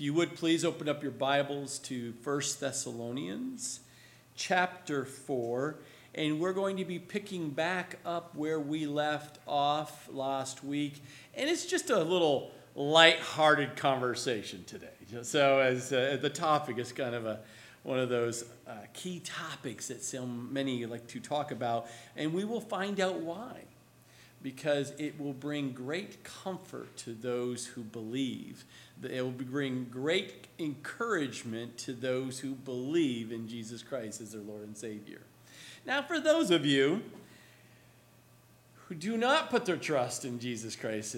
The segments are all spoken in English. If you would please open up your Bibles to 1 Thessalonians chapter 4, and we're going to be picking back up where we left off last week, and it's just a little lighthearted conversation today. So as the topic is kind of one of those key topics that so many like to talk about, and we will find out why, because it will bring great comfort to those who believe. It will bring great encouragement to those who believe in Jesus Christ as their Lord and Savior. Now, for those of you who do not put their trust in Jesus Christ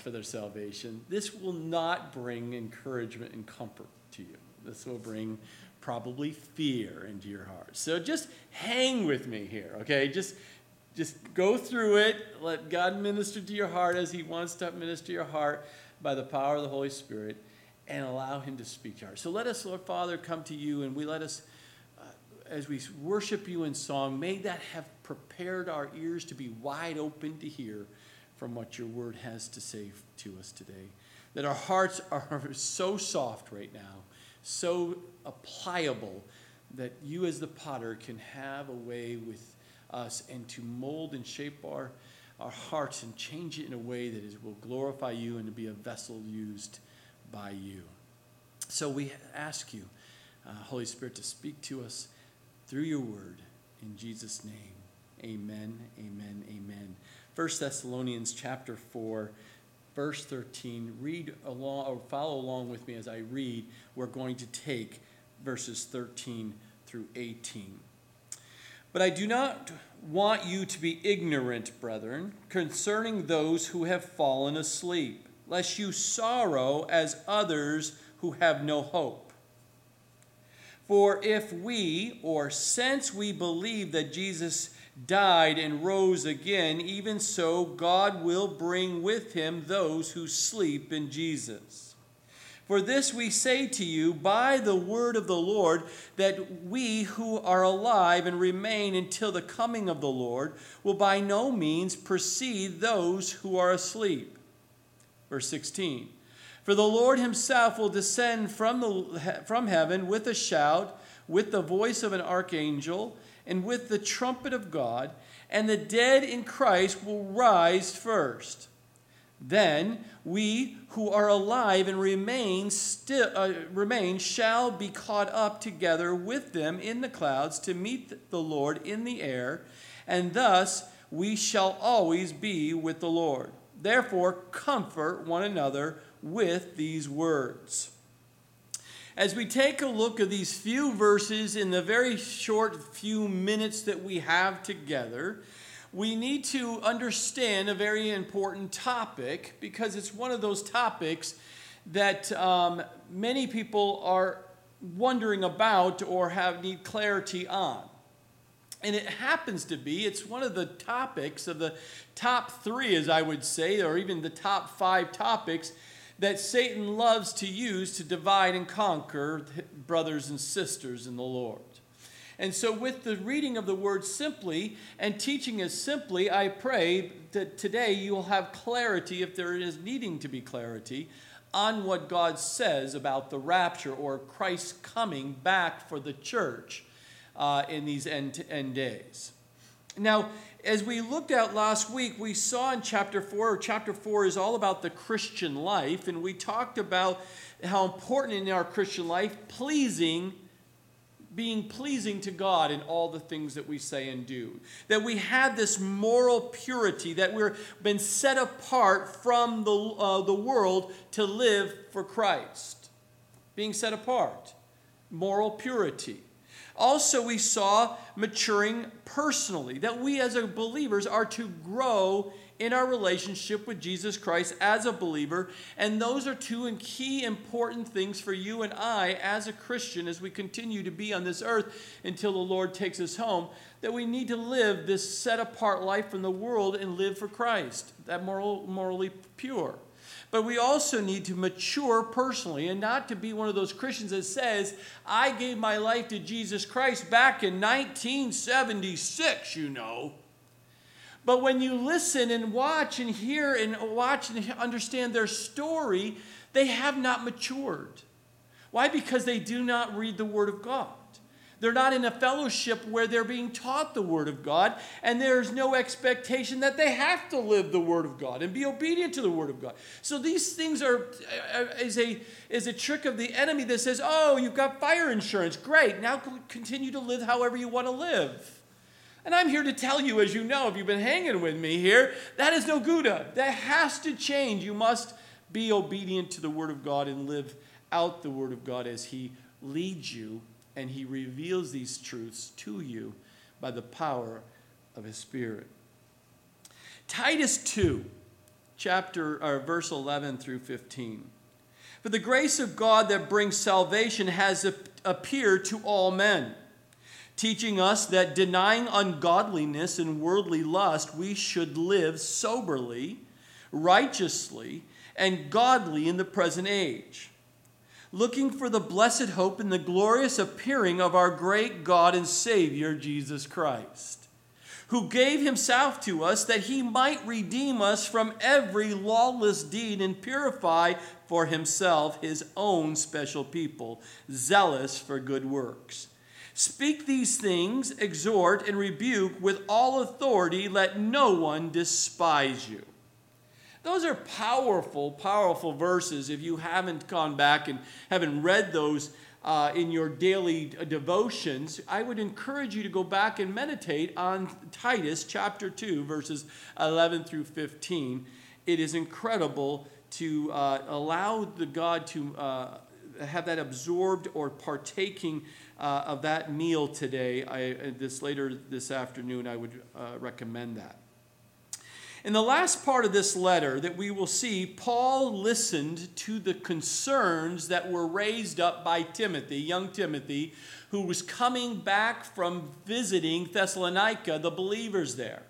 for their salvation, this will not bring encouragement and comfort to you. This will bring probably fear into your heart. So just hang with me here, okay? Just go through it. Let God minister to your heart as he wants to minister to your heart by the power of the Holy Spirit, and allow him to speak to our heart. So let us, Lord Father, come to you, and as we worship you in song, may that have prepared our ears to be wide open to hear from what your word has to say to us today. That our hearts are so soft right now, so pliable, that you as the potter can have a way with us and to mold and shape our hearts and change it in a way that will glorify you and to be a vessel used by you. So we ask you, Holy Spirit, to speak to us through your word. In Jesus' name, amen, amen, amen. 1 Thessalonians chapter 4, verse 13. Read along or follow along with me as I read. We're going to take verses 13 through 18. But I do not want you to be ignorant, brethren, concerning those who have fallen asleep, lest you sorrow as others who have no hope. For if since we believe that Jesus died and rose again, even so God will bring with him those who sleep in Jesus. For this we say to you by the word of the Lord, that we who are alive and remain until the coming of the Lord will by no means precede those who are asleep. Verse 16. For the Lord himself will descend from heaven with a shout, with the voice of an archangel, and with the trumpet of God, and the dead in Christ will rise first. Then we who are alive and remain shall be caught up together with them in the clouds to meet the Lord in the air, and thus we shall always be with the Lord. Therefore, comfort one another with these words. As we take a look at these few verses in the very short few minutes that we have together, we need to understand a very important topic, because it's one of those topics that many people are wondering about or need clarity on. And it happens to be, it's one of the topics of the top three, as I would say, or even the top five topics that Satan loves to use to divide and conquer brothers and sisters in the Lord. And so with the reading of the word simply and teaching it simply, I pray that today you will have clarity, if there is needing to be clarity, on what God says about the rapture or Christ's coming back for the church in these end days. Now, as we looked at last week, we saw in chapter 4, chapter 4 is all about the Christian life, and we talked about how important in our Christian life, being pleasing to God in all the things that we say and do. That we have this moral purity, that we've been set apart from the world to live for Christ. Being set apart. Moral purity. Also, we saw maturing personally. That we as believers are to grow in our relationship with Jesus Christ as a believer. And those are two and key important things for you and I as a Christian as we continue to be on this earth until the Lord takes us home, that we need to live this set-apart life from the world and live for Christ, that morally pure. But we also need to mature personally, and not to be one of those Christians that says, I gave my life to Jesus Christ back in 1976, you know. But when you listen and watch and hear and understand their story, they have not matured. Why? Because they do not read the Word of God. They're not in a fellowship where they're being taught the Word of God, and there's no expectation that they have to live the Word of God and be obedient to the Word of God. So these things is a trick of the enemy that says, oh, you've got fire insurance. Great, now continue to live however you want to live. And I'm here to tell you, as you know, if you've been hanging with me here, that is no Gouda. That has to change. You must be obedient to the Word of God and live out the Word of God as He leads you. And He reveals these truths to you by the power of His Spirit. Titus 2, verse 11 through 15. For the grace of God that brings salvation has appeared to all men, teaching us that denying ungodliness and worldly lust, we should live soberly, righteously, and godly in the present age, looking for the blessed hope and the glorious appearing of our great God and Savior, Jesus Christ, who gave Himself to us that He might redeem us from every lawless deed and purify for Himself His own special people, zealous for good works. Speak these things, exhort and rebuke with all authority. Let no one despise you. Those are powerful, powerful verses. If you haven't gone back and haven't read those in your daily devotions, I would encourage you to go back and meditate on Titus chapter 2, verses 11 through 15. It is incredible to allow the God to have that absorbed or partaking of that meal today. Later this afternoon, I would recommend that. In the last part of this letter that we will see, Paul listened to the concerns that were raised up by Timothy, young Timothy, who was coming back from visiting Thessalonica, the believers there.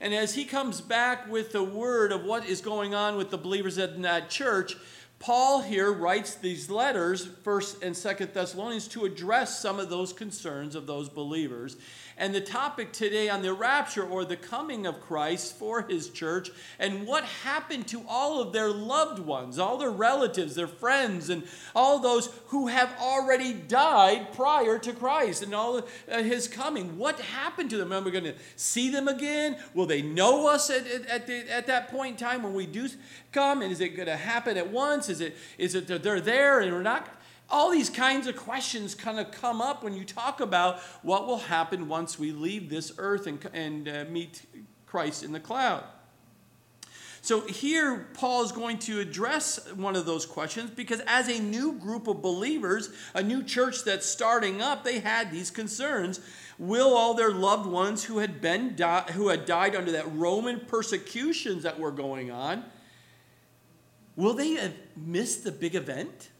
And as he comes back with the word of what is going on with the believers in that church, Paul here writes these letters, 1 and 2 Thessalonians, to address some of those concerns of those believers. And the topic today on the rapture or the coming of Christ for His church and what happened to all of their loved ones, all their relatives, their friends, and all those who have already died prior to Christ and all His coming. What happened to them? Are we going to see them again? Will they know us at that point in time when we do come? And is it going to happen at once? Is it that they're there and we're not? All these kinds of questions kind of come up when you talk about what will happen once we leave this earth and meet Christ in the cloud. So here Paul is going to address one of those questions because as a new group of believers, a new church that's starting up, they had these concerns. Will all their loved ones who had died under that Roman persecutions that were going on, will they have missed the big event?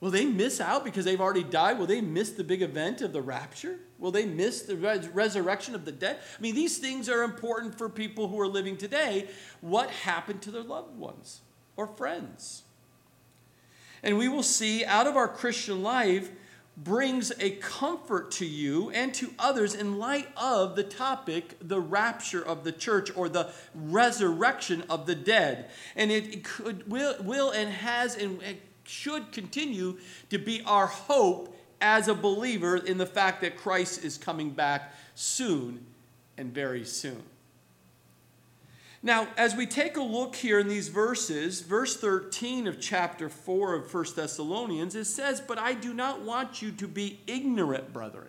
Will they miss out because they've already died? Will they miss the big event of the rapture? Will they miss the resurrection of the dead? I mean, these things are important for people who are living today. What happened to their loved ones or friends? And we will see out of our Christian life brings a comfort to you and to others in light of the topic, the rapture of the church or the resurrection of the dead. And it could, will and has and should continue to be our hope as a believer in the fact that Christ is coming back soon and very soon. Now, as we take a look here in these verses, verse 13 of chapter 4 of 1 Thessalonians, it says, "But I do not want you to be ignorant, brethren."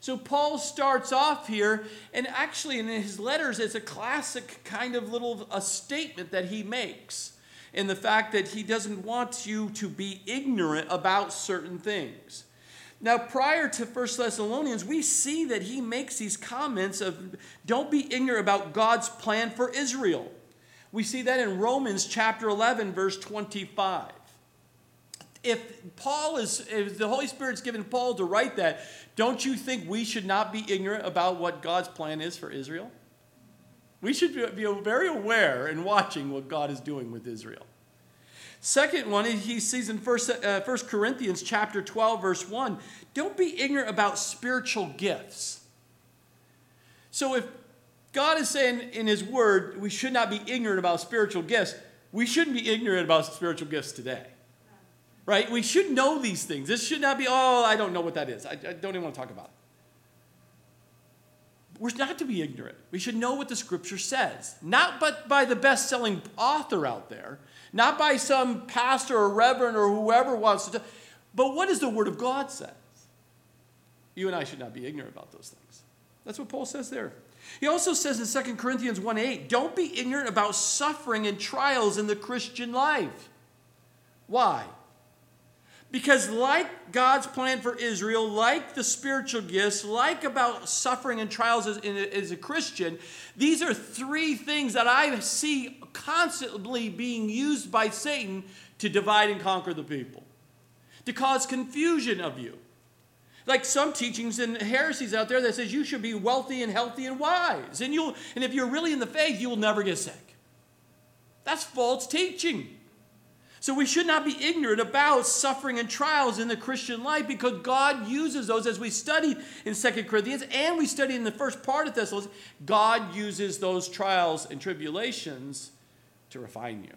So Paul starts off here, and actually in his letters, it's a classic kind of little a statement that he makes. And the fact that he doesn't want you to be ignorant about certain things. Now, prior to 1 Thessalonians, we see that he makes these comments of don't be ignorant about God's plan for Israel. We see that in Romans chapter 11, verse 25. If the Holy Spirit's given Paul to write that, don't you think we should not be ignorant about what God's plan is for Israel? We should be very aware and watching what God is doing with Israel. Second one, he sees in 1 Corinthians chapter 12, verse 1, don't be ignorant about spiritual gifts. So if God is saying in His Word, we should not be ignorant about spiritual gifts, we shouldn't be ignorant about spiritual gifts today. right? We should know these things. This should not be, oh, I don't know what that is. I don't even want to talk about it. We're not to be ignorant. We should know what the Scripture says. Not but by the best-selling author out there, not by some pastor or reverend or whoever wants to, but what does the Word of God say? You and I should not be ignorant about those things. That's what Paul says there. He also says in 2 Corinthians 1:8, don't be ignorant about suffering and trials in the Christian life. Why? Because like God's plan for Israel, like the spiritual gifts, like about suffering and trials as a Christian, these are three things that I see constantly being used by Satan to divide and conquer the people, to cause confusion of you. Like some teachings and heresies out there that says you should be wealthy and healthy and wise. And if you're really in the faith, you will never get sick. That's false teaching. So we should not be ignorant about suffering and trials in the Christian life, because God uses those, as we studied in 2 Corinthians and we studied in the first part of Thessalonians. God uses those trials and tribulations to refine you,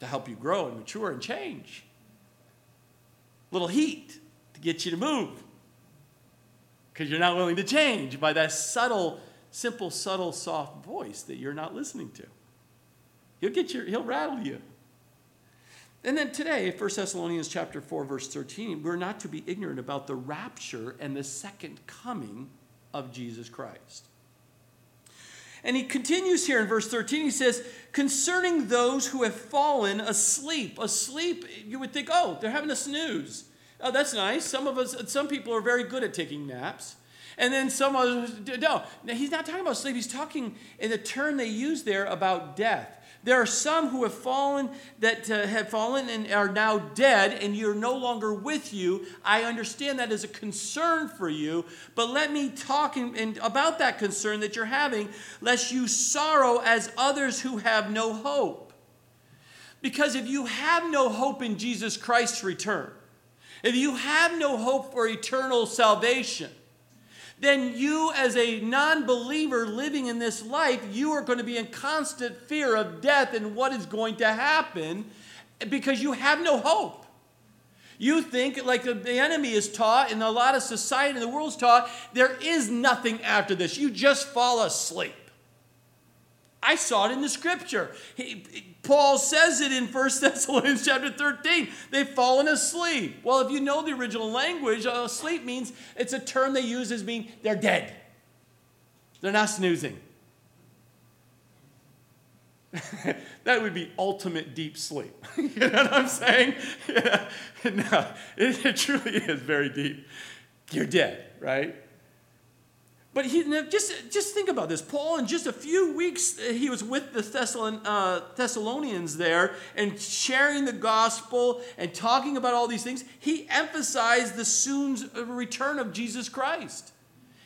to help you grow and mature and change. Little heat. Get you to move, because you're not willing to change by that subtle, soft voice that you're not listening to. He'll rattle you. And then today, 1 Thessalonians chapter 4, verse 13, we're not to be ignorant about the rapture and the second coming of Jesus Christ. And he continues here in verse 13, he says, concerning those who have fallen asleep. Asleep, you would think, oh, they're having a snooze. Oh, that's nice. Some people are very good at taking naps. And then some others, no. Now, he's not talking about sleep. He's talking in the term they use there about death. There are some who have fallen and are now dead, and you're no longer with you. I understand that is a concern for you, but let me talk about that concern that you're having, lest you sorrow as others who have no hope. Because if you have no hope in Jesus Christ's return, if you have no hope for eternal salvation, then you as a non-believer living in this life, you are going to be in constant fear of death and what is going to happen, because you have no hope. You think, like the enemy is taught and a lot of society in the world is taught, there is nothing after this. You just fall asleep. I saw it in the Scripture. Paul says it in 1 Thessalonians chapter 13. They've fallen asleep. Well, if you know the original language, asleep means, it's a term they use as meaning they're dead. They're not snoozing. That would be ultimate deep sleep. You know what I'm saying? Yeah. No, it truly is very deep. You're dead, right? But just think about this. Paul, in just a few weeks, he was with the Thessalonians there and sharing the gospel and talking about all these things. He emphasized the soon return of Jesus Christ.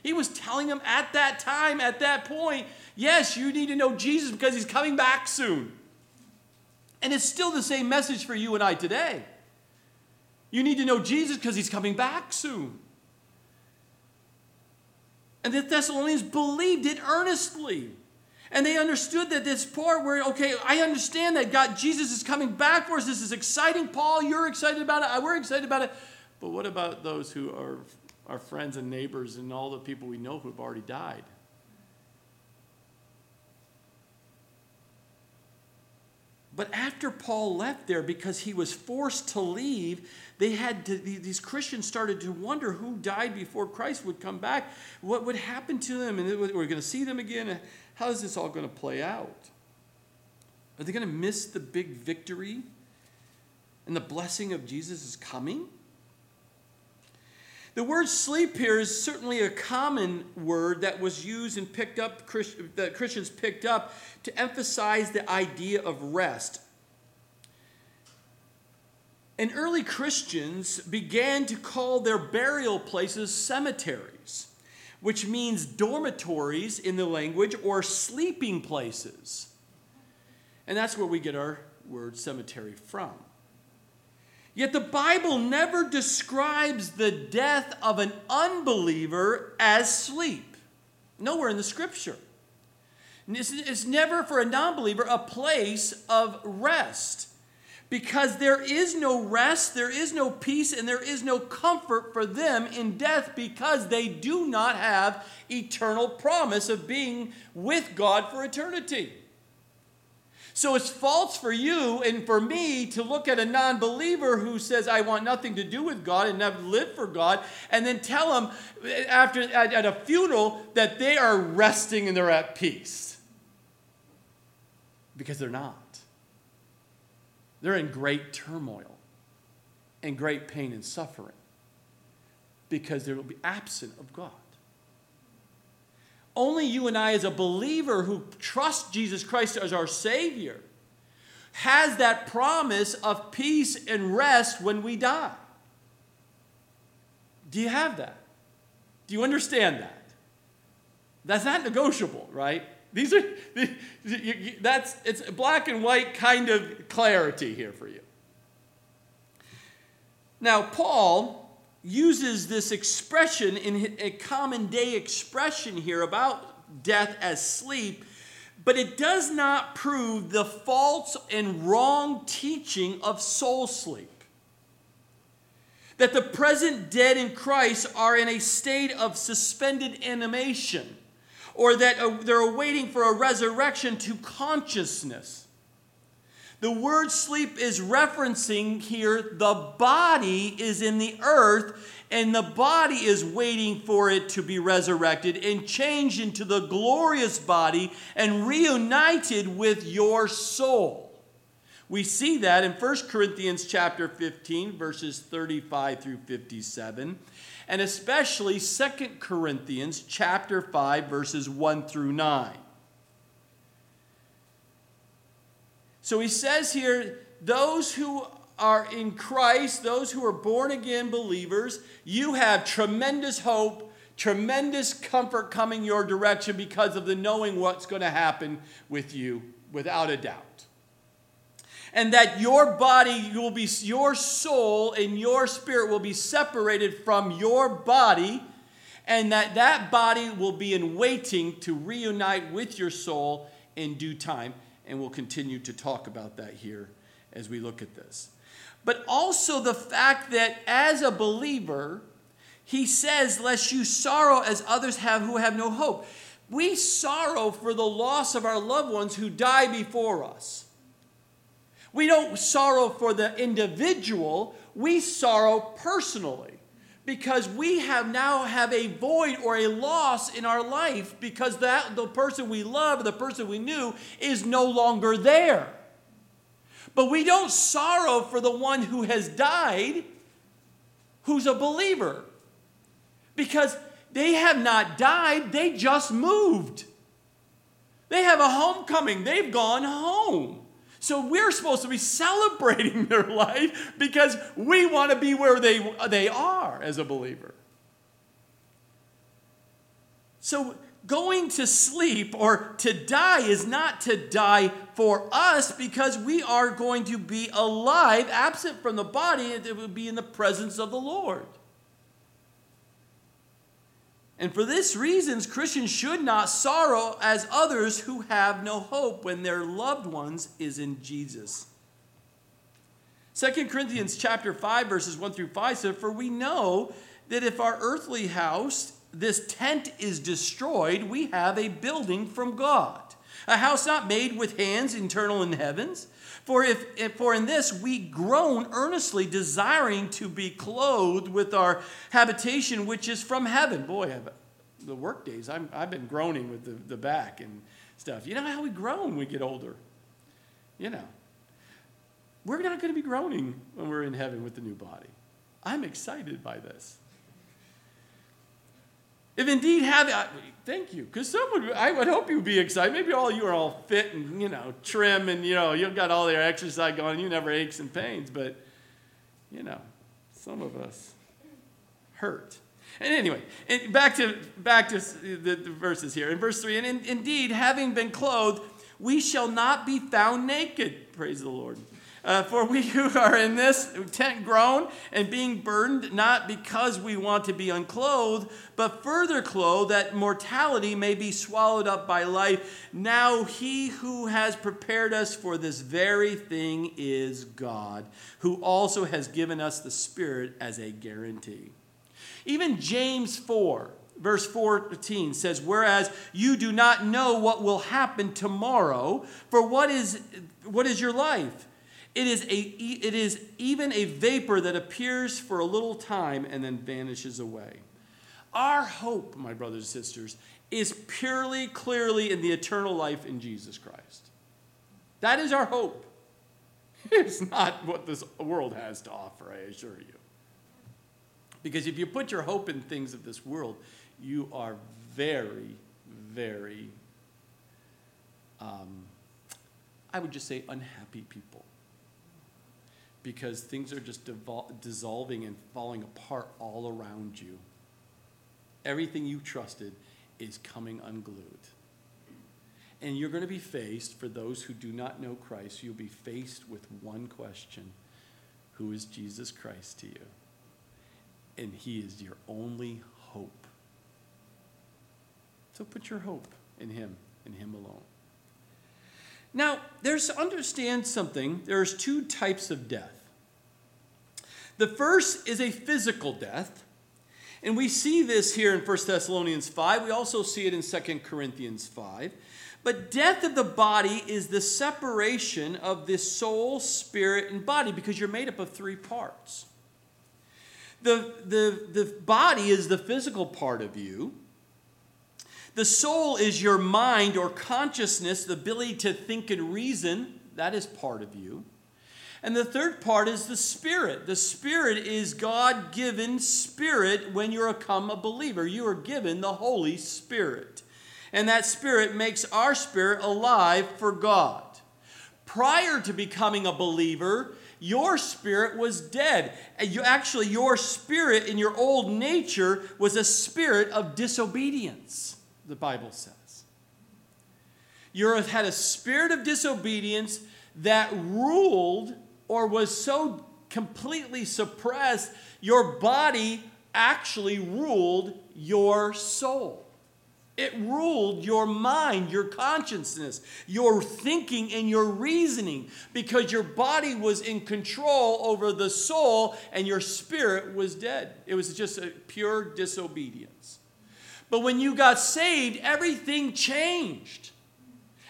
He was telling them at that time, at that point, yes, you need to know Jesus because he's coming back soon. And it's still the same message for you and I today. You need to know Jesus because he's coming back soon. And the Thessalonians believed it earnestly. And they understood that this part where, okay, I understand that God, Jesus is coming back for us. This is exciting. Paul, you're excited about it. We're excited about it. But what about those who are our friends and neighbors and all the people we know who have already died? But after Paul left there, because he was forced to leave, these Christians started to wonder who died before Christ would come back. What would happen to them? And we're going to see them again. How is this all going to play out? Are they going to miss the big victory and the blessing of Jesus' coming? The word sleep here is certainly a common word that was used and picked up, that Christians picked up to emphasize the idea of rest. And early Christians began to call their burial places cemeteries, which means dormitories in the language, or sleeping places. And that's where we get our word cemetery from. Yet the Bible never describes the death of an unbeliever as sleep. Nowhere in the Scripture. It's never for a non-believer a place of rest. because there is no rest, there is no peace, and there is no comfort for them in death, because they do not have eternal promise of being with God for eternity. So it's false for you and for me to look at a non-believer who says, I want nothing to do with God and I've lived for God, and then tell them after at a funeral that they are resting and they're at peace. Because they're not. They're in great turmoil and great pain and suffering because they will be absent of God. Only you and I, as a believer who trust Jesus Christ as our Savior, has that promise of peace and rest when we die. Do you have that? Do you understand that? That's not negotiable, right? These are it's black and white kind of clarity here for you. Now, Paul uses this expression in a common day expression here about death as sleep, but it does not prove the false and wrong teaching of soul sleep. That the present dead in Christ are in a state of suspended animation, or that they're awaiting for a resurrection to consciousness. The word sleep is referencing here the body is in the earth and the body is waiting for it to be resurrected and changed into the glorious body and reunited with your soul. We see that in 1 Corinthians chapter 15, verses 35 through 57, and especially 2 Corinthians chapter 5, verses 1 through 9. So he says here, those who are in Christ, those who are born again believers, you have tremendous hope, tremendous comfort coming your direction because of the knowing what's going to happen with you without a doubt. And that your body, you will be, your soul and your spirit will be separated from your body, and that body will be in waiting to reunite with your soul in due time. And we'll continue to talk about that here as we look at this. But also the fact that as a believer, he says, lest you sorrow as others have who have no hope. We sorrow for the loss of our loved ones who die before us. We don't sorrow for the individual. We sorrow personally because we have now have a void or a loss in our life because the person we love, the person we knew, is no longer there. But we don't sorrow for the one who has died, who's a believer, because they have not died, they just moved. They have a homecoming, they've gone home. So we're supposed to be celebrating their life because we want to be where they are as a believer. So going to sleep or to die is not to die for us because we are going to be alive, absent from the body, it would be in the presence of the Lord. And for this reason, Christians should not sorrow as others who have no hope when their loved ones is in Jesus. 2 Corinthians chapter 5, verses 1 through 5 says, for we know that if our earthly house, this tent, is destroyed, we have a building from God, a house not made with hands, eternal in heavens. For in this we groan earnestly, desiring to be clothed with our habitation which is from heaven. Boy, the work days, I've been groaning with the back and stuff. You know how we groan when we get older. You know, we're not going to be groaning when we're in heaven with the new body. I'm excited by this. If indeed thank you, because I would hope you'd be excited. Maybe all you are all fit and, trim and, you've got all your exercise going. You never aches and pains, but, some of us hurt. And anyway, back to the verses here. In verse 3, and indeed, having been clothed, we shall not be found naked. Praise the Lord. For we who are in this tent groan and being burdened, not because we want to be unclothed, but further clothed, that mortality may be swallowed up by life. Now he who has prepared us for this very thing is God, who also has given us the Spirit as a guarantee. Even James 4, verse 14 says, whereas you do not know what will happen tomorrow, for what is your life? It is even a vapor that appears for a little time and then vanishes away. Our hope, my brothers and sisters, is purely, clearly in the eternal life in Jesus Christ. That is our hope. It's not what this world has to offer, I assure you. Because if you put your hope in things of this world, you are very, very, I would just say unhappy people. Because things are just dissolving and falling apart all around you. Everything you trusted is coming unglued. And you're going to be faced, for those who do not know Christ, you'll be faced with one question. Who is Jesus Christ to you? And he is your only hope. So put your hope in him alone. Now, understand something. There's two types of death. The first is a physical death. And we see this here in 1 Thessalonians 5. We also see it in 2 Corinthians 5. But death of the body is the separation of the soul, spirit, and body, because you're made up of three parts. The body is the physical part of you. The soul is your mind or consciousness, the ability to think and reason. That is part of you. And the third part is the spirit. The spirit is God-given spirit when you become a believer. You are given the Holy Spirit. And that spirit makes our spirit alive for God. Prior to becoming a believer, your spirit was dead. Actually, your spirit in your old nature was a spirit of disobedience, the Bible says. You had a spirit of disobedience that ruled or was so completely suppressed, your body actually ruled your soul. It ruled your mind, your consciousness, your thinking, and your reasoning, because your body was in control over the soul and your spirit was dead. It was just a pure disobedience. But when you got saved, everything changed.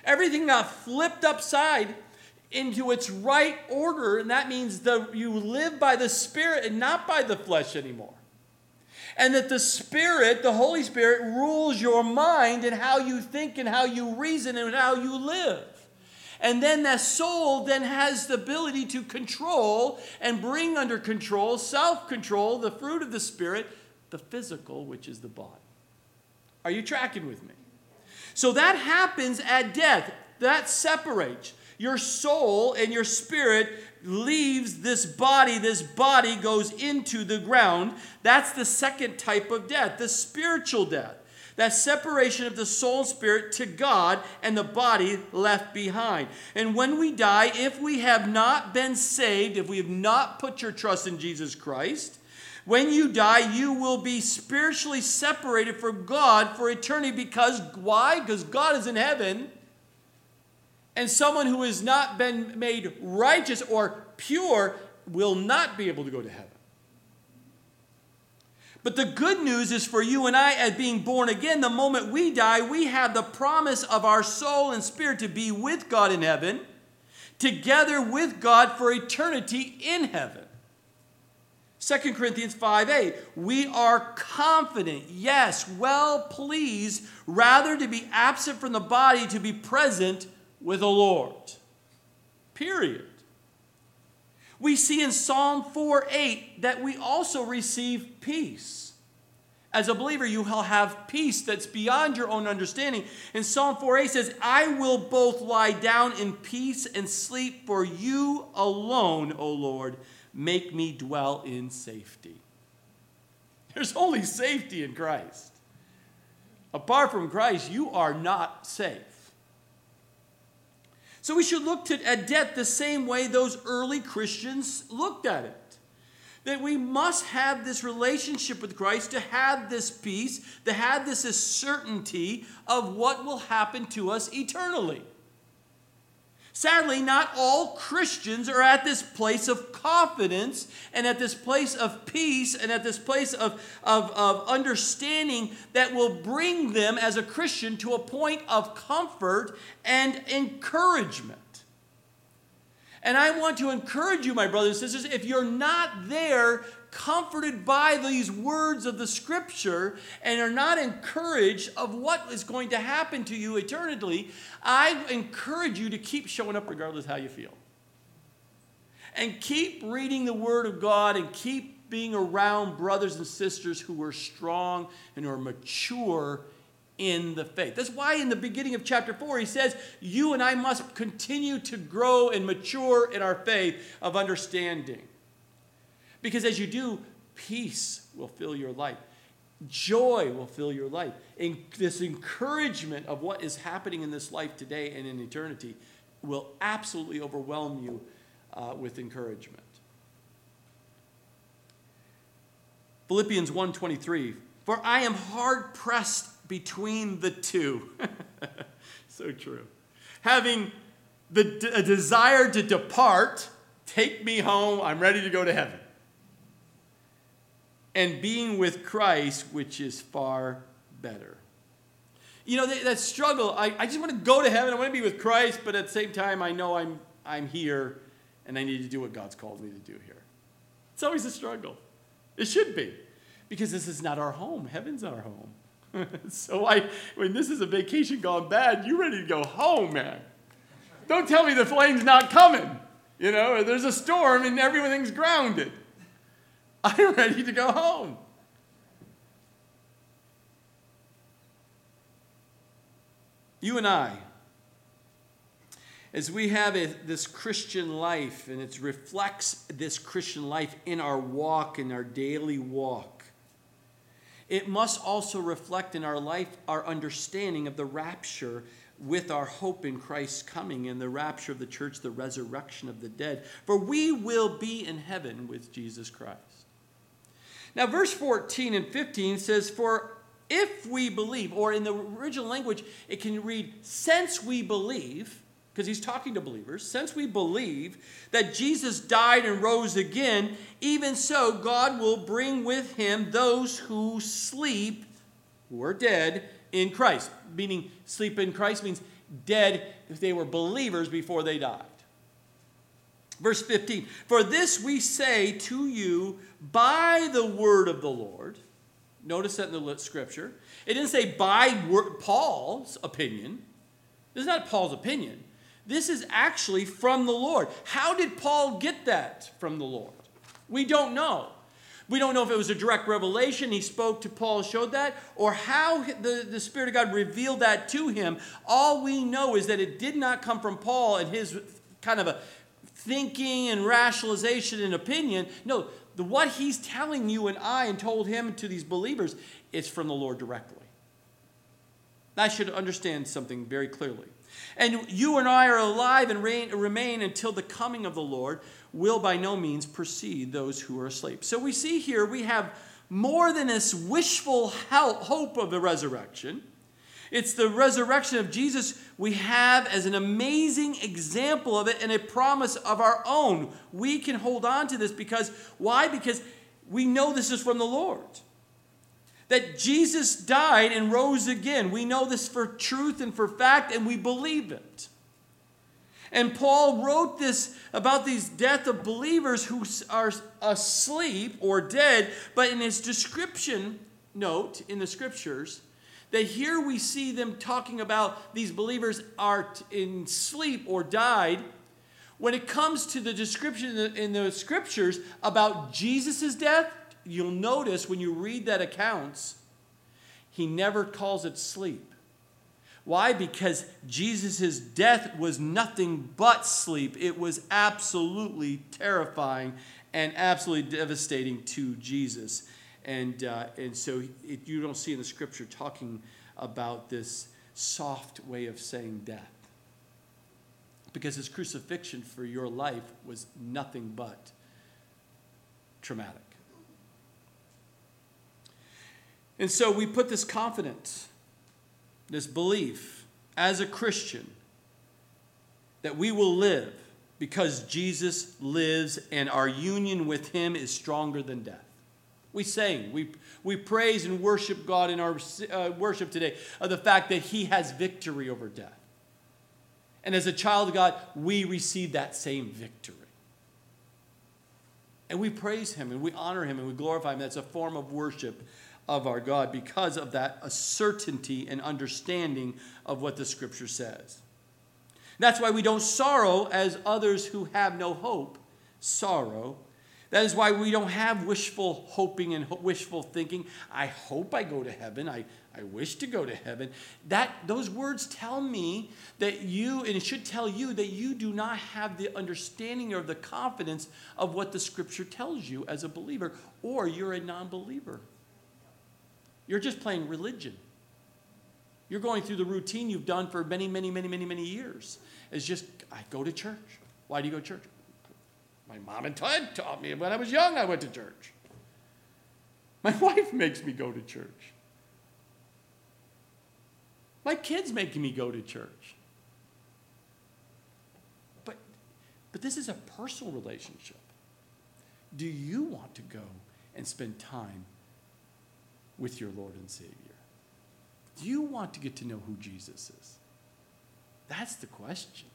Everything got flipped upside into its right order, and that means that you live by the Spirit and not by the flesh anymore. And that the Spirit, the Holy Spirit, rules your mind and how you think and how you reason and how you live. And then that soul then has the ability to control and bring under control, self-control, the fruit of the Spirit, the physical, which is the body. Are you tracking with me? So that happens at death. That separates. Your soul and your spirit leaves this body. This body goes into the ground. That's the second type of death, the spiritual death. That separation of the soul and spirit to God, and the body left behind. And when we die, if we have not been saved, if we have not put your trust in Jesus Christ, when you die, you will be spiritually separated from God for eternity. Because why? Because God is in heaven. And someone who has not been made righteous or pure will not be able to go to heaven. But the good news is, for you and I, as being born again, the moment we die, we have the promise of our soul and spirit to be with God in heaven, together with God for eternity in heaven. 2 Corinthians 5:8, we are confident, yes, well pleased, rather to be absent from the body, to be present with the Lord. Period. We see in Psalm 4:8 that we also receive peace. As a believer, you will have peace that's beyond your own understanding. And Psalm 4:8 says, I will both lie down in peace and sleep, for you alone, O Lord, make me dwell in safety. There's only safety in Christ. Apart from Christ, you are not safe. So we should look at death the same way those early Christians looked at it. That we must have this relationship with Christ to have this peace, to have this certainty of what will happen to us eternally. Sadly, not all Christians are at this place of confidence and at this place of peace and at this place of understanding that will bring them as a Christian to a point of comfort and encouragement. And I want to encourage you, my brothers and sisters, if you're not there comforted by these words of the Scripture and are not encouraged of what is going to happen to you eternally, I encourage you to keep showing up regardless of how you feel. And keep reading the Word of God and keep being around brothers and sisters who are strong and who are mature in the faith. That's why in the beginning of chapter 4 he says, you and I must continue to grow and mature in our faith of understanding. Because as you do, peace will fill your life. Joy will fill your life. And this encouragement of what is happening in this life today and in eternity will absolutely overwhelm you with encouragement. Philippians 1:23, for I am hard pressed between the two. So true. Having a desire to depart, take me home, I'm ready to go to heaven. And being with Christ, which is far better. You know, that struggle, I just want to go to heaven, I want to be with Christ, but at the same time, I know I'm here, and I need to do what God's called me to do here. It's always a struggle. It should be, because this is not our home. Heaven's our home. So when this is a vacation gone bad, you're ready to go home, man. Don't tell me the flame's not coming. You know, there's a storm and everything's grounded. I'm ready to go home. You and I, as we have this Christian life, and it reflects this Christian life in our walk, in our daily walk, it must also reflect in our life our understanding of the rapture with our hope in Christ's coming and the rapture of the church, the resurrection of the dead. For we will be in heaven with Jesus Christ. Now, verse 14 and 15 says, for if we believe, or in the original language, it can read, since we believe, because he's talking to believers, since we believe that Jesus died and rose again, even so God will bring with him those who sleep, who are dead in Christ. Meaning, sleep in Christ means dead if they were believers before they died. Verse 15, for this we say to you by the word of the Lord. Notice that in the Scripture. It didn't say by Paul's opinion. This is not Paul's opinion. This is actually from the Lord. How did Paul get that from the Lord? We don't know. We don't know if it was a direct revelation. He spoke to Paul, showed that, or how the Spirit of God revealed that to him. All we know is that it did not come from Paul and his kind of a thinking and rationalization and opinion. No, what he's telling you and I and told him to these believers is from the Lord directly. I should understand something very clearly. And you and I are alive and remain until the coming of the Lord will by no means precede those who are asleep. So we see here we have more than this wishful hope of the resurrection. It's the resurrection of Jesus we have as an amazing example of it and a promise of our own. We can hold on to this because, why? Because we know this is from the Lord. That Jesus died and rose again. We know this for truth and for fact, and we believe it. And Paul wrote this about these death of believers who are asleep or dead, but in his description note in the Scriptures, that here we see them talking about these believers are in sleep or died. When it comes to the description in the Scriptures about Jesus' death, you'll notice when you read that accounts, he never calls it sleep. Why? Because Jesus' death was nothing but sleep. It was absolutely terrifying and absolutely devastating to Jesus. And so you don't see in the Scripture talking about this soft way of saying death. because his crucifixion for your life was nothing but traumatic. And so we put this confidence, this belief as a Christian that we will live because Jesus lives and our union with him is stronger than death. We sang, we praise and worship God in our worship today of the fact that he has victory over death. And as a child of God, we receive that same victory. And we praise him and we honor him and we glorify him. That's a form of worship of our God because of that certainty and understanding of what the scripture says. That's why we don't sorrow as others who have no hope sorrow. That is why we don't have wishful hoping and wishful thinking. I hope I go to heaven. I wish to go to heaven. Those words tell me that you, and it should tell you, that you do not have the understanding or the confidence of what the scripture tells you as a believer, or you're a non-believer. You're just playing religion. You're going through the routine you've done for many, many, many, many, many years. It's just, I go to church. Why do you go to church? My mom and dad taught me. When I was young, I went to church. My wife makes me go to church. My kids make me go to church. But this is a personal relationship. Do you want to go and spend time with your Lord and Savior? Do you want to get to know who Jesus is? That's the question.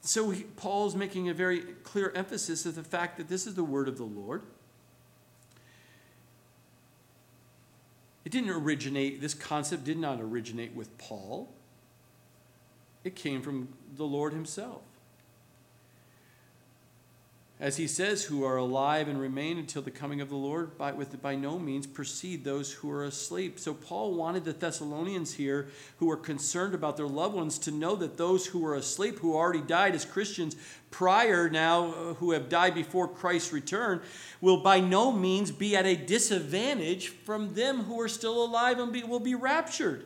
So Paul's making a very clear emphasis of the fact that this is the word of the Lord. It didn't originate, this concept did not originate with Paul. It came from the Lord himself. As he says, who are alive and remain until the coming of the Lord, by no means precede those who are asleep. So Paul wanted the Thessalonians here who were concerned about their loved ones to know that those who were asleep, who already died as Christians prior now, who have died before Christ's return, will by no means be at a disadvantage from them who are still alive and will be raptured.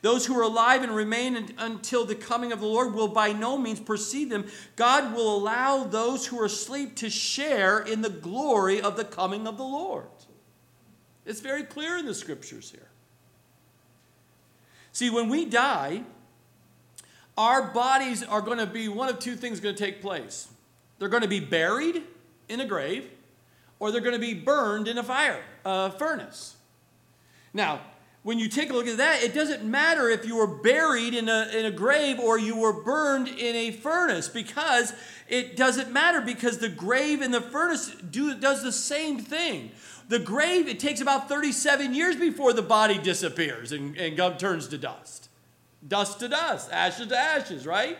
Those who are alive and remain until the coming of the Lord will by no means precede them. God will allow those who are asleep to share in the glory of the coming of the Lord. It's very clear in the scriptures here. See, when we die, our bodies are going to be, one of two things going to take place. They're going to be buried in a grave, or they're going to be burned in a furnace. Now, when you take a look at that, it doesn't matter if you were buried in a grave or you were burned in a furnace, because it doesn't matter, because the grave and the furnace does the same thing. The grave, it takes about 37 years before the body disappears and turns to dust. Dust to dust, ashes to ashes, right?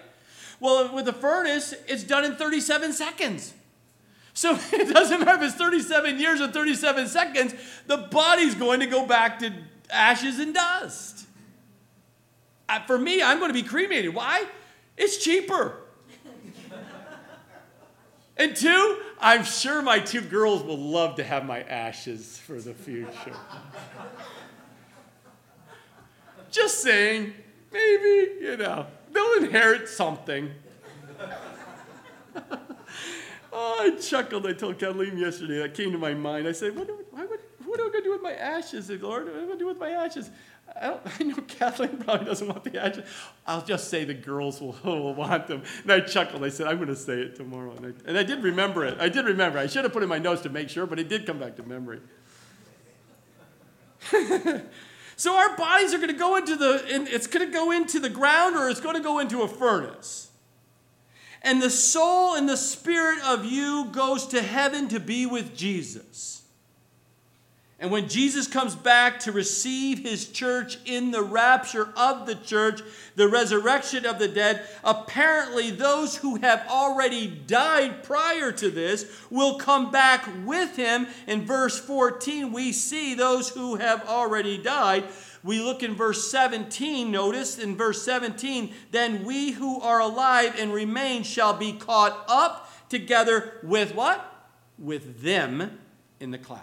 Well, with the furnace, it's done in 37 seconds. So it doesn't matter if it's 37 years or 37 seconds, the body's going to go back to ashes and dust. For me, I'm going to be cremated. Why? It's cheaper. And two, I'm sure my two girls will love to have my ashes for the future. Just saying, maybe, they'll inherit something. Oh, I chuckled. I told Kathleen yesterday, that came to my mind. I said, what am I going to do with my ashes, Lord? What am I going to do with my ashes? I know Kathleen probably doesn't want the ashes. I'll just say the girls will want them. And I chuckled. I said, I'm going to say it tomorrow. And I did remember it. I should have put it in my notes to make sure, but it did come back to memory. So our bodies are going to go it's going to go into the ground, or it's going to go into a furnace. And the soul and the spirit of you goes to heaven to be with Jesus. And when Jesus comes back to receive his church in the rapture of the church, the resurrection of the dead, apparently those who have already died prior to this will come back with him. In verse 14, we see those who have already died. We look in verse 17, notice in verse 17, then we who are alive and remain shall be caught up together with what? With them in the clouds.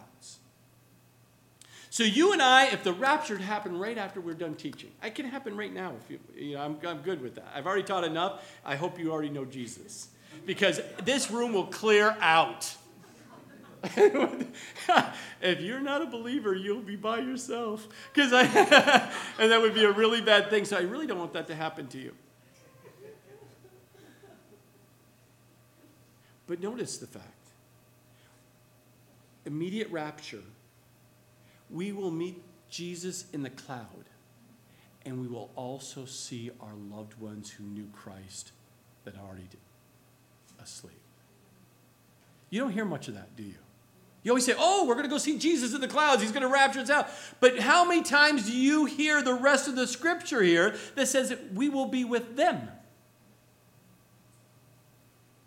So you and I, if the rapture had happened right after we're done teaching, it can happen right now. If I'm good with that. I've already taught enough. I hope you already know Jesus, because this room will clear out. If you're not a believer, you'll be by yourself, and that would be a really bad thing. So I really don't want that to happen to you. But notice the fact. Immediate rapture. We will meet Jesus in the cloud, and we will also see our loved ones who knew Christ that are already asleep. You don't hear much of that, do you? You always say, oh, we're going to go see Jesus in the clouds. He's going to rapture us out. But how many times do you hear the rest of the scripture here that says that we will be with them?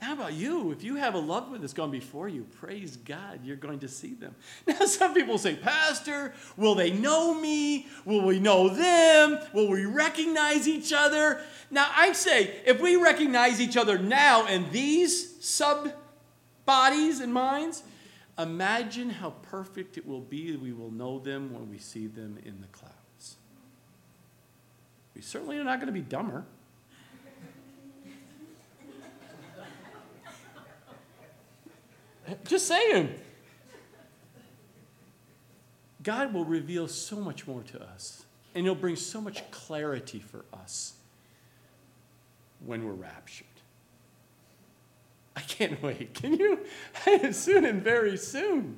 How about you? If you have a loved one that's gone before you, praise God, you're going to see them. Now, some people say, Pastor, will they know me? Will we know them? Will we recognize each other? Now, I say, if we recognize each other now in these sub-bodies and minds, imagine how perfect it will be. We will know them when we see them in the clouds. We certainly are not going to be dumber. Just saying. God will reveal so much more to us, and he'll bring so much clarity for us when we're raptured. I can't wait. Can you? Soon and very soon.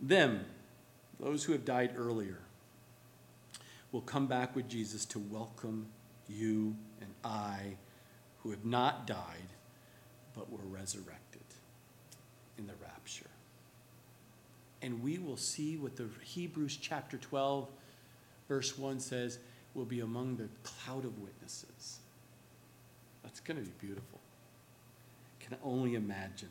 Them, those who have died earlier, will come back with Jesus to welcome you and I, who have not died, but were resurrected in the rapture. And we will see what the Hebrews chapter 12, verse 1 says, will be among the cloud of witnesses. That's going to be beautiful. I can only imagine.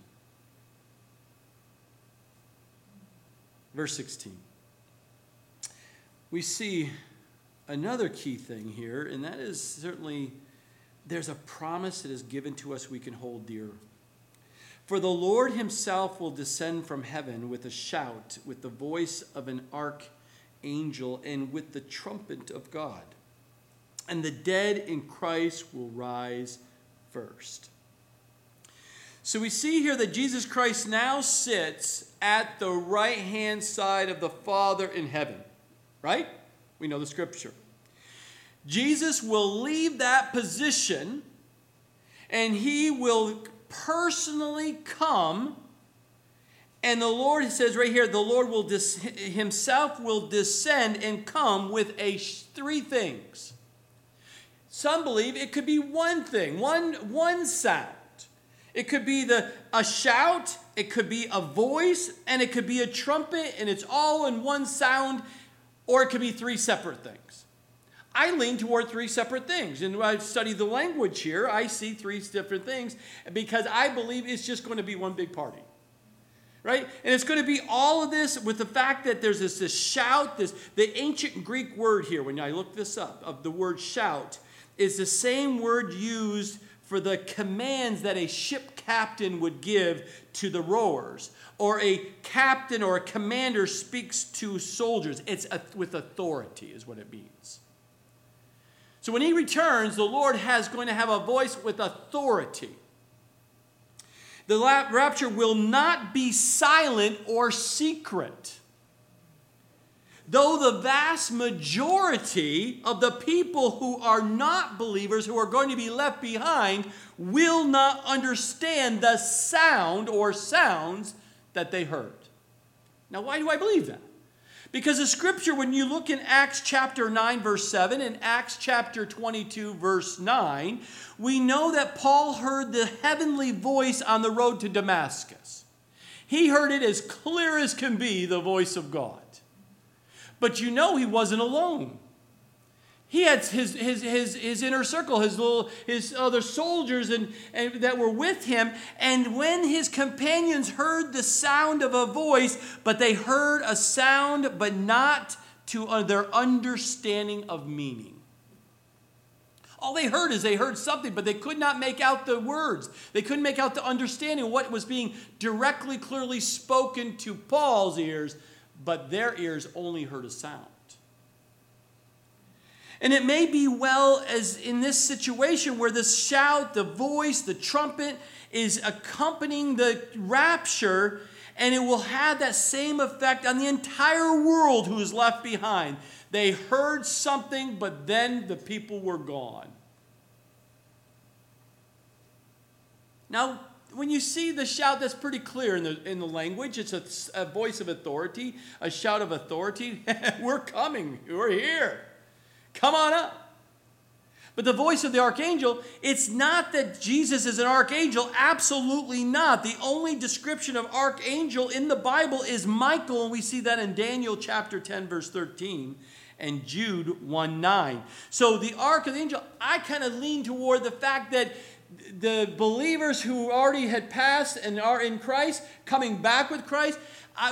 Verse 16. We see another key thing here, and that is certainly there's a promise that is given to us we can hold dear. For the Lord himself will descend from heaven with a shout, with the voice of an archangel, and with the trumpet of God. And the dead in Christ will rise first. So we see here that Jesus Christ now sits at the right-hand side of the Father in heaven. Right? We know the scripture. Jesus will leave that position, and he will personally come. And the Lord says right here, the Lord will himself will descend and come with three things. Some believe it could be one thing, one sound. It could be a shout, it could be a voice, and it could be a trumpet, and it's all in one sound, or it could be three separate things. I lean toward three separate things. And when I study the language here, I see three different things because I believe it's just going to be one big party. Right? And it's going to be all of this with the fact that there's this shout, the ancient Greek word here, when I looked this up, of the word shout, is the same word used for the commands that a ship captain would give to the rowers, or a captain or a commander speaks to soldiers. It's with authority is what it means. So when he returns, the Lord is going to have a voice with authority. The rapture will not be silent or secret. Though the vast majority of the people who are not believers, who are going to be left behind, will not understand the sound or sounds that they heard. Now, why do I believe that? Because the scripture, when you look in Acts chapter 9, verse 7, and Acts chapter 22, verse 9, we know that Paul heard the heavenly voice on the road to Damascus. He heard it as clear as can be, the voice of God. But you know he wasn't alone. He had his inner circle, his other soldiers and that were with him. And when his companions heard the sound of a voice, but they heard a sound, but not to their understanding of meaning. all they heard is they heard something, but they could not make out the words. They couldn't make out the understanding of what was being directly, clearly spoken to Paul's ears, but their ears only heard a sound. And it may be well as in this situation where this shout, the voice, the trumpet is accompanying the rapture, and it will have that same effect on the entire world who is left behind. They heard something, but then the people were gone. Now, when you see the shout, that's pretty clear in the language. It's a voice of authority, a shout of authority. We're coming. We're here. Come on up. But the voice of the archangel, it's not that Jesus is an archangel. Absolutely not. The only description of archangel in the Bible is Michael, and we see that in Daniel chapter 10, verse 13, and Jude 1:9. So the archangel, I kind of lean toward the fact that the believers who already had passed and are in Christ, coming back with Christ,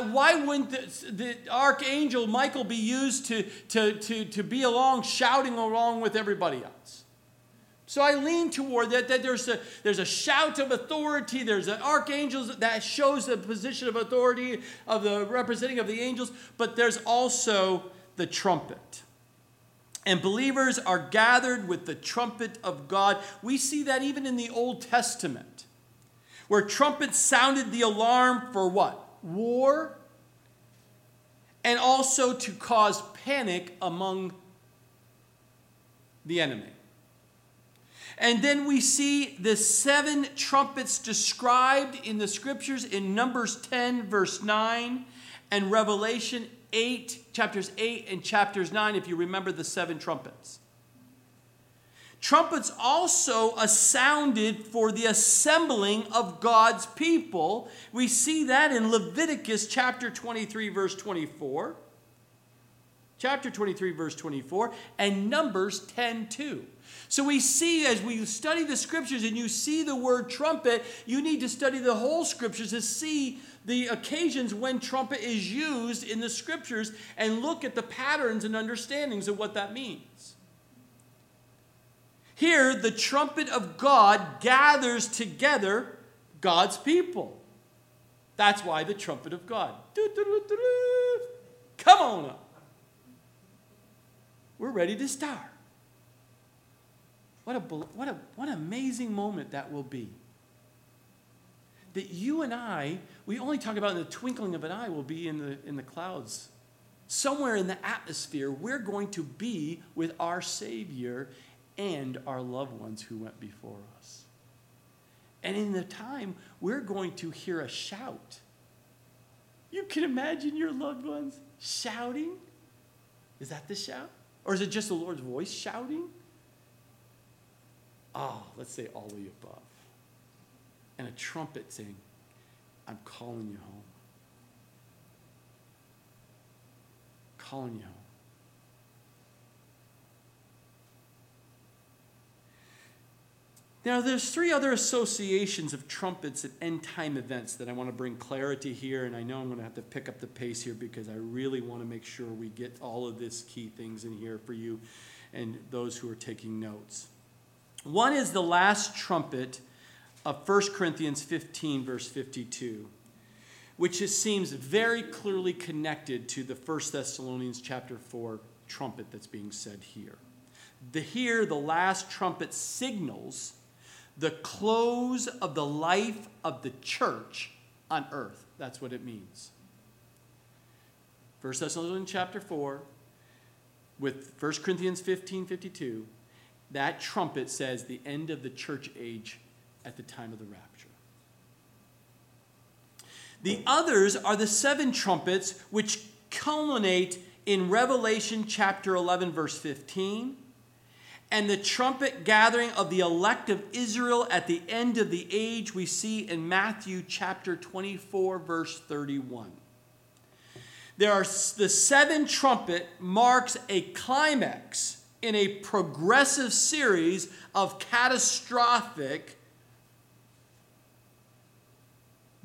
why wouldn't the archangel Michael be used to be along, shouting along with everybody else? So I lean toward that there's a shout of authority, there's an archangel that shows the position of authority of the representing of the angels, but there's also the trumpet. And believers are gathered with the trumpet of God. We see that even in the Old Testament, where trumpets sounded the alarm for what? War, and also to cause panic among the enemy. And then we see the seven trumpets described in the scriptures in Numbers 10, verse 9, and Revelation 8, chapters 8 and chapters 9, if you remember the seven trumpets. Trumpets also sounded for the assembling of God's people. We see that in Leviticus chapter 23, verse 24. Chapter 23, verse 24, and Numbers 10:2. So we see as we study the scriptures and you see the word trumpet, you need to study the whole scriptures to see the occasions when trumpet is used in the scriptures and look at the patterns and understandings of what that means. Here, the trumpet of God gathers together God's people. That's why the trumpet of God. Come on up. We're ready to start. What an amazing moment that will be. That you and I, we only talk about in the twinkling of an eye, will be in the clouds. Somewhere in the atmosphere, we're going to be with our Savior and our loved ones who went before us. And in the time, we're going to hear a shout. You can imagine your loved ones shouting. Is that the shout? Or is it just the Lord's voice shouting? Let's say all the above. And a trumpet saying, I'm calling you home. Calling you home. Now, there's three other associations of trumpets and end-time events that I want to bring clarity here, and I know I'm going to have to pick up the pace here because I really want to make sure we get all of these key things in here for you and those who are taking notes. One is the last trumpet of 1 Corinthians 15, verse 52, which seems very clearly connected to the 1 Thessalonians chapter 4 trumpet that's being said here. Here, the last trumpet signals the close of the life of the church on earth. That's what it means. 1 Thessalonians chapter 4 with 1 Corinthians 15:52, that trumpet says the end of the church age at the time of the rapture. The others are the seven trumpets which culminate in Revelation chapter 11 verse 15. And the trumpet gathering of the elect of Israel at the end of the age we see in Matthew chapter 24, verse 31. The seven trumpet marks a climax in a progressive series of catastrophic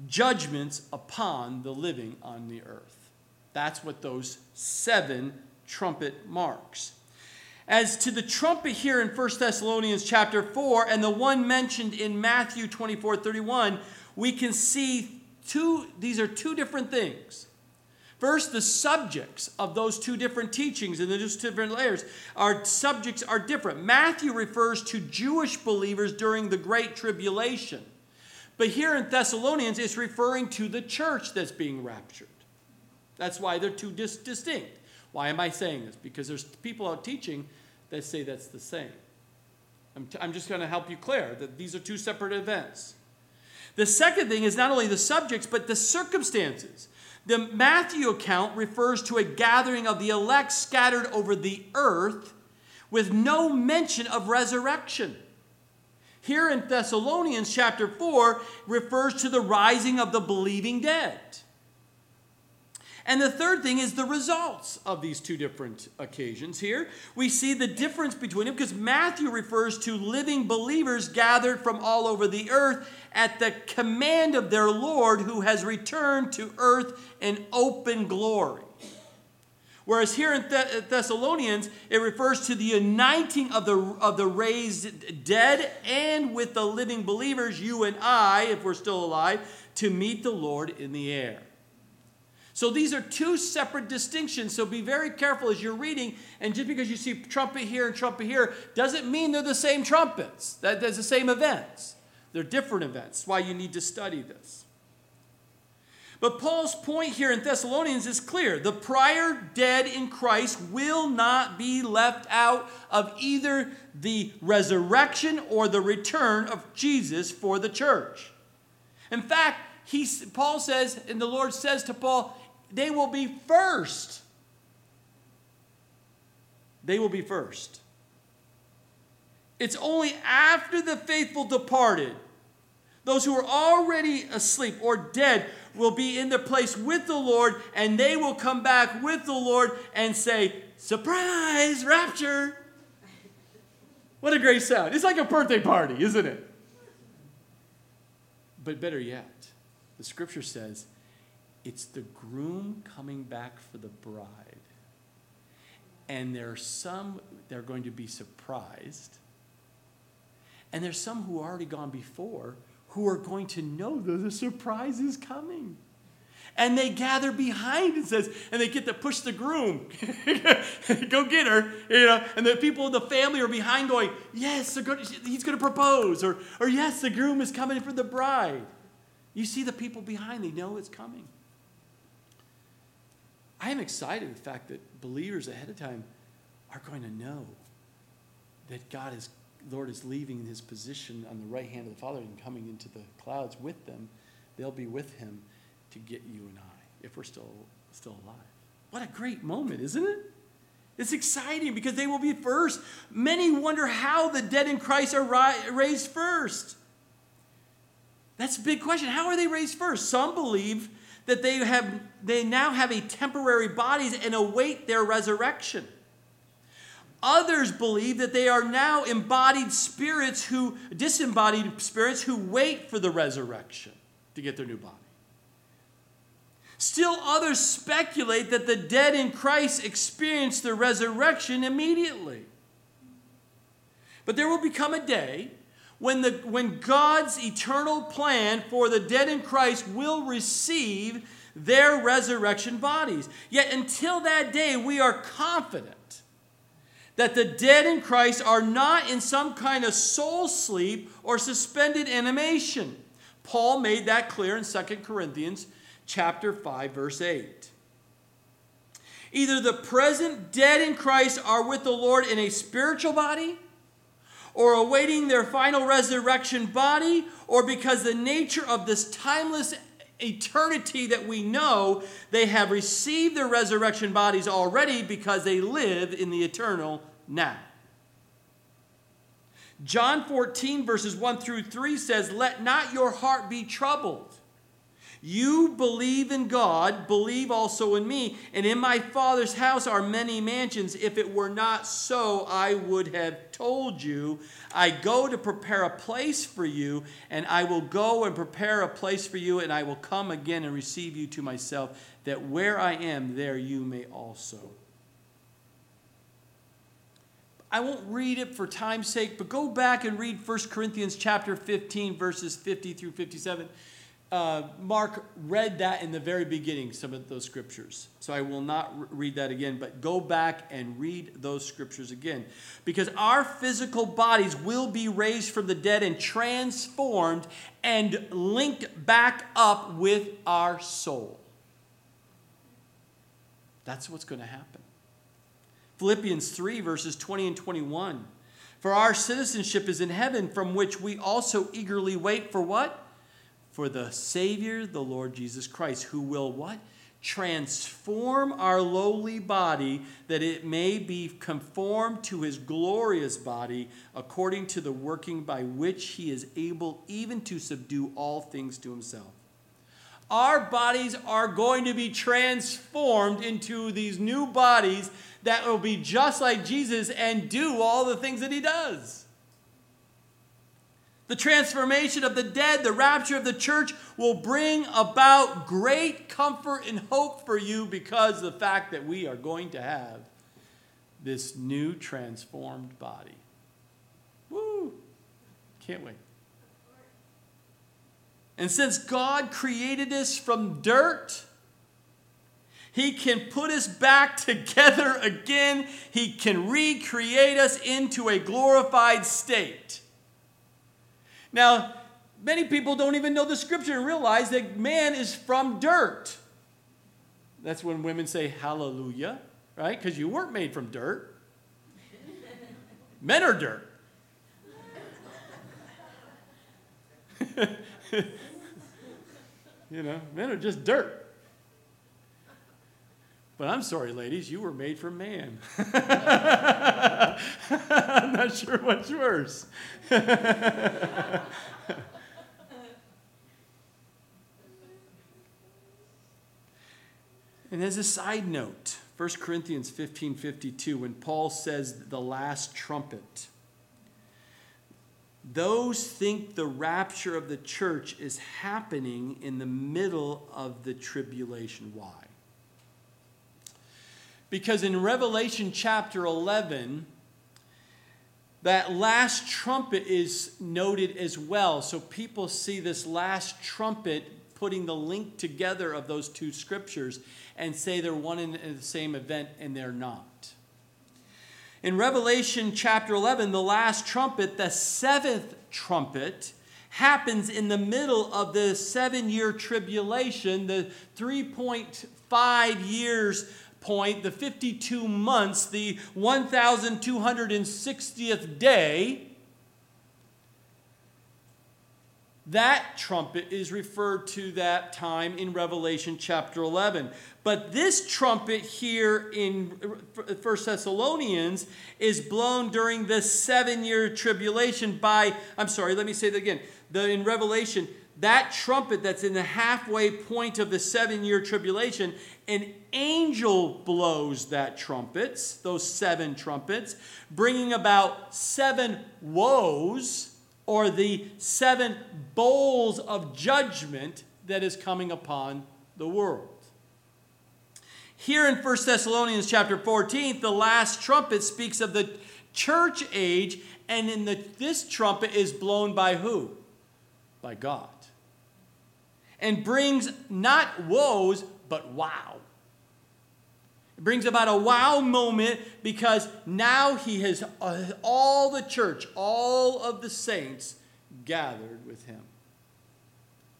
judgments upon the living on the earth. That's what those seven trumpet marks. as to the trumpet here in 1 Thessalonians chapter 4 and the one mentioned in Matthew 24:31, we can see these are two different things. First, the subjects of those two different teachings and the different layers. Our subjects are different. Matthew refers to Jewish believers during the Great Tribulation. But here in Thessalonians, it's referring to the church that's being raptured. That's why they're two distinct. Why am I saying this? Because there's people out teaching that say that's the same. I'm just going to help you clear that these are two separate events. The second thing is not only the subjects, but the circumstances. The Matthew account refers to a gathering of the elect scattered over the earth with no mention of resurrection. Here in Thessalonians chapter 4 refers to the rising of the believing dead. And the third thing is the results of these two different occasions here. We see the difference between them because Matthew refers to living believers gathered from all over the earth at the command of their Lord who has returned to earth in open glory. Whereas here in Thessalonians, it refers to the uniting of the raised dead and with the living believers, you and I, if we're still alive, to meet the Lord in the air. So these are two separate distinctions, so be very careful as you're reading, and just because you see trumpet here and trumpet here, doesn't mean they're the same trumpets, that there's the same events. They're different events. That's why you need to study this. But Paul's point here in Thessalonians is clear. The prior dead in Christ will not be left out of either the resurrection or the return of Jesus for the church. In fact, Paul says, and the Lord says to Paul, they will be first. They will be first. It's only after the faithful departed, those who are already asleep or dead will be in their place with the Lord, and they will come back with the Lord and say, surprise, rapture. What a great sound. It's like a birthday party, isn't it? But better yet, the scripture says it's the groom coming back for the bride. And there are some that are going to be surprised. And there's some who are already gone before who are going to know that the surprise is coming. And they gather behind, it says, and they get to push the groom. Go get her. You know, and the people in the family are behind going, yes, he's going to propose. Or yes, the groom is coming for the bride. You see the people behind, they know it's coming. I am excited the fact that believers ahead of time are going to know that Lord is leaving his position on the right hand of the Father and coming into the clouds with them. They'll be with him to get you and I, if we're still alive. What a great moment, isn't it? It's exciting because they will be first. Many wonder how the dead in Christ are raised first. That's a big question. How are they raised first? Some believe that they now have a temporary bodies and await their resurrection. Others believe that they are now disembodied spirits who wait for the resurrection to get their new body. Still others speculate that the dead in Christ experience the resurrection immediately. But there will become a day when God's eternal plan for the dead in Christ will receive their resurrection bodies. Yet until that day, we are confident that the dead in Christ are not in some kind of soul sleep or suspended animation. Paul made that clear in 2 Corinthians chapter 5, verse 8. Either the present dead in Christ are with the Lord in a spiritual body, or awaiting their final resurrection body, or because the nature of this timeless eternity that we know, they have received their resurrection bodies already because they live in the eternal now. John 14 verses 1 through 3 says, let not your heart be troubled. You believe in God, believe also in me. And in my Father's house are many mansions. If it were not so, I would have told you. I go to prepare a place for you, and I will go and prepare a place for you, and I will come again and receive you to myself, that where I am, there you may also. I won't read it for time's sake, but go back and read 1 Corinthians chapter 15, verses 50 through 57. Mark read that in the very beginning, some of those scriptures. So I will not read that again, but go back and read those scriptures again. Because our physical bodies will be raised from the dead and transformed and linked back up with our soul. That's what's going to happen. Philippians 3, verses 20 and 21. For our citizenship is in heaven, from which we also eagerly wait for what? For the Savior, the Lord Jesus Christ, who will what? Transform our lowly body, that it may be conformed to his glorious body, according to the working by which he is able even to subdue all things to himself. Our bodies are going to be transformed into these new bodies that will be just like Jesus and do all the things that he does. The transformation of the dead, the rapture of the church, will bring about great comfort and hope for you because of the fact that we are going to have this new transformed body. Woo! Can't wait. And since God created us from dirt, he can put us back together again. He can recreate us into a glorified state. Now, many people don't even know the scripture and realize that man is from dirt. That's when women say hallelujah, right? Because you weren't made from dirt. Men are dirt. You know, men are just dirt. But I'm sorry, ladies, you were made from man. I'm not sure what's worse. And as a side note, 1 Corinthians 15:52, when Paul says the last trumpet, those think the rapture of the church is happening in the middle of the tribulation. Why? Because in Revelation chapter 11, that last trumpet is noted as well. So people see this last trumpet putting the link together of those two scriptures and say they're one and the same event, and they're not. In Revelation chapter 11, the last trumpet, the seventh trumpet, happens in the middle of the 7-year tribulation, the 3.5 years point, the 52 months, the 1,260th day. That trumpet is referred to that time in Revelation chapter 11. But this trumpet here in 1 Thessalonians is blown during the 7-year tribulation by, I'm sorry, let me say that again. In Revelation, that trumpet that's in the halfway point of the 7-year tribulation, an angel blows that trumpets, those 7 trumpets, bringing about 7 woes, or the 7 bowls of judgment that is coming upon the world. Here in 1 Thessalonians chapter 14, the last trumpet speaks of the church age, and in this trumpet is blown by who? By God. And brings not woes, but wow. It brings about a wow moment, because now he has all the church, all of the saints gathered with him.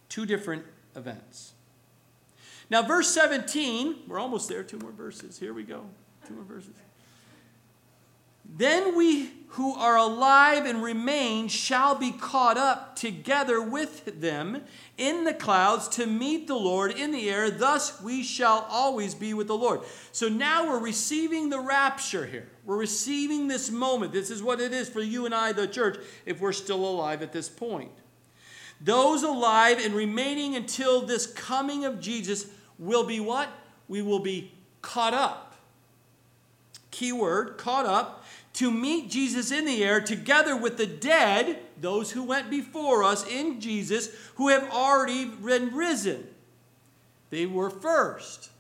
2 different events. Now verse 17, we're almost there, 2 more verses. Here we go, 2 more verses. Then we who are alive and remain shall be caught up together with them in the clouds to meet the Lord in the air. Thus we shall always be with the Lord. So now we're receiving the rapture here. We're receiving this moment. This is what it is for you and I, the church, if we're still alive at this point. Those alive and remaining until this coming of Jesus will be what? We will be caught up. Keyword, caught up. To meet Jesus in the air, together with the dead, those who went before us in Jesus, who have already been risen. They were first.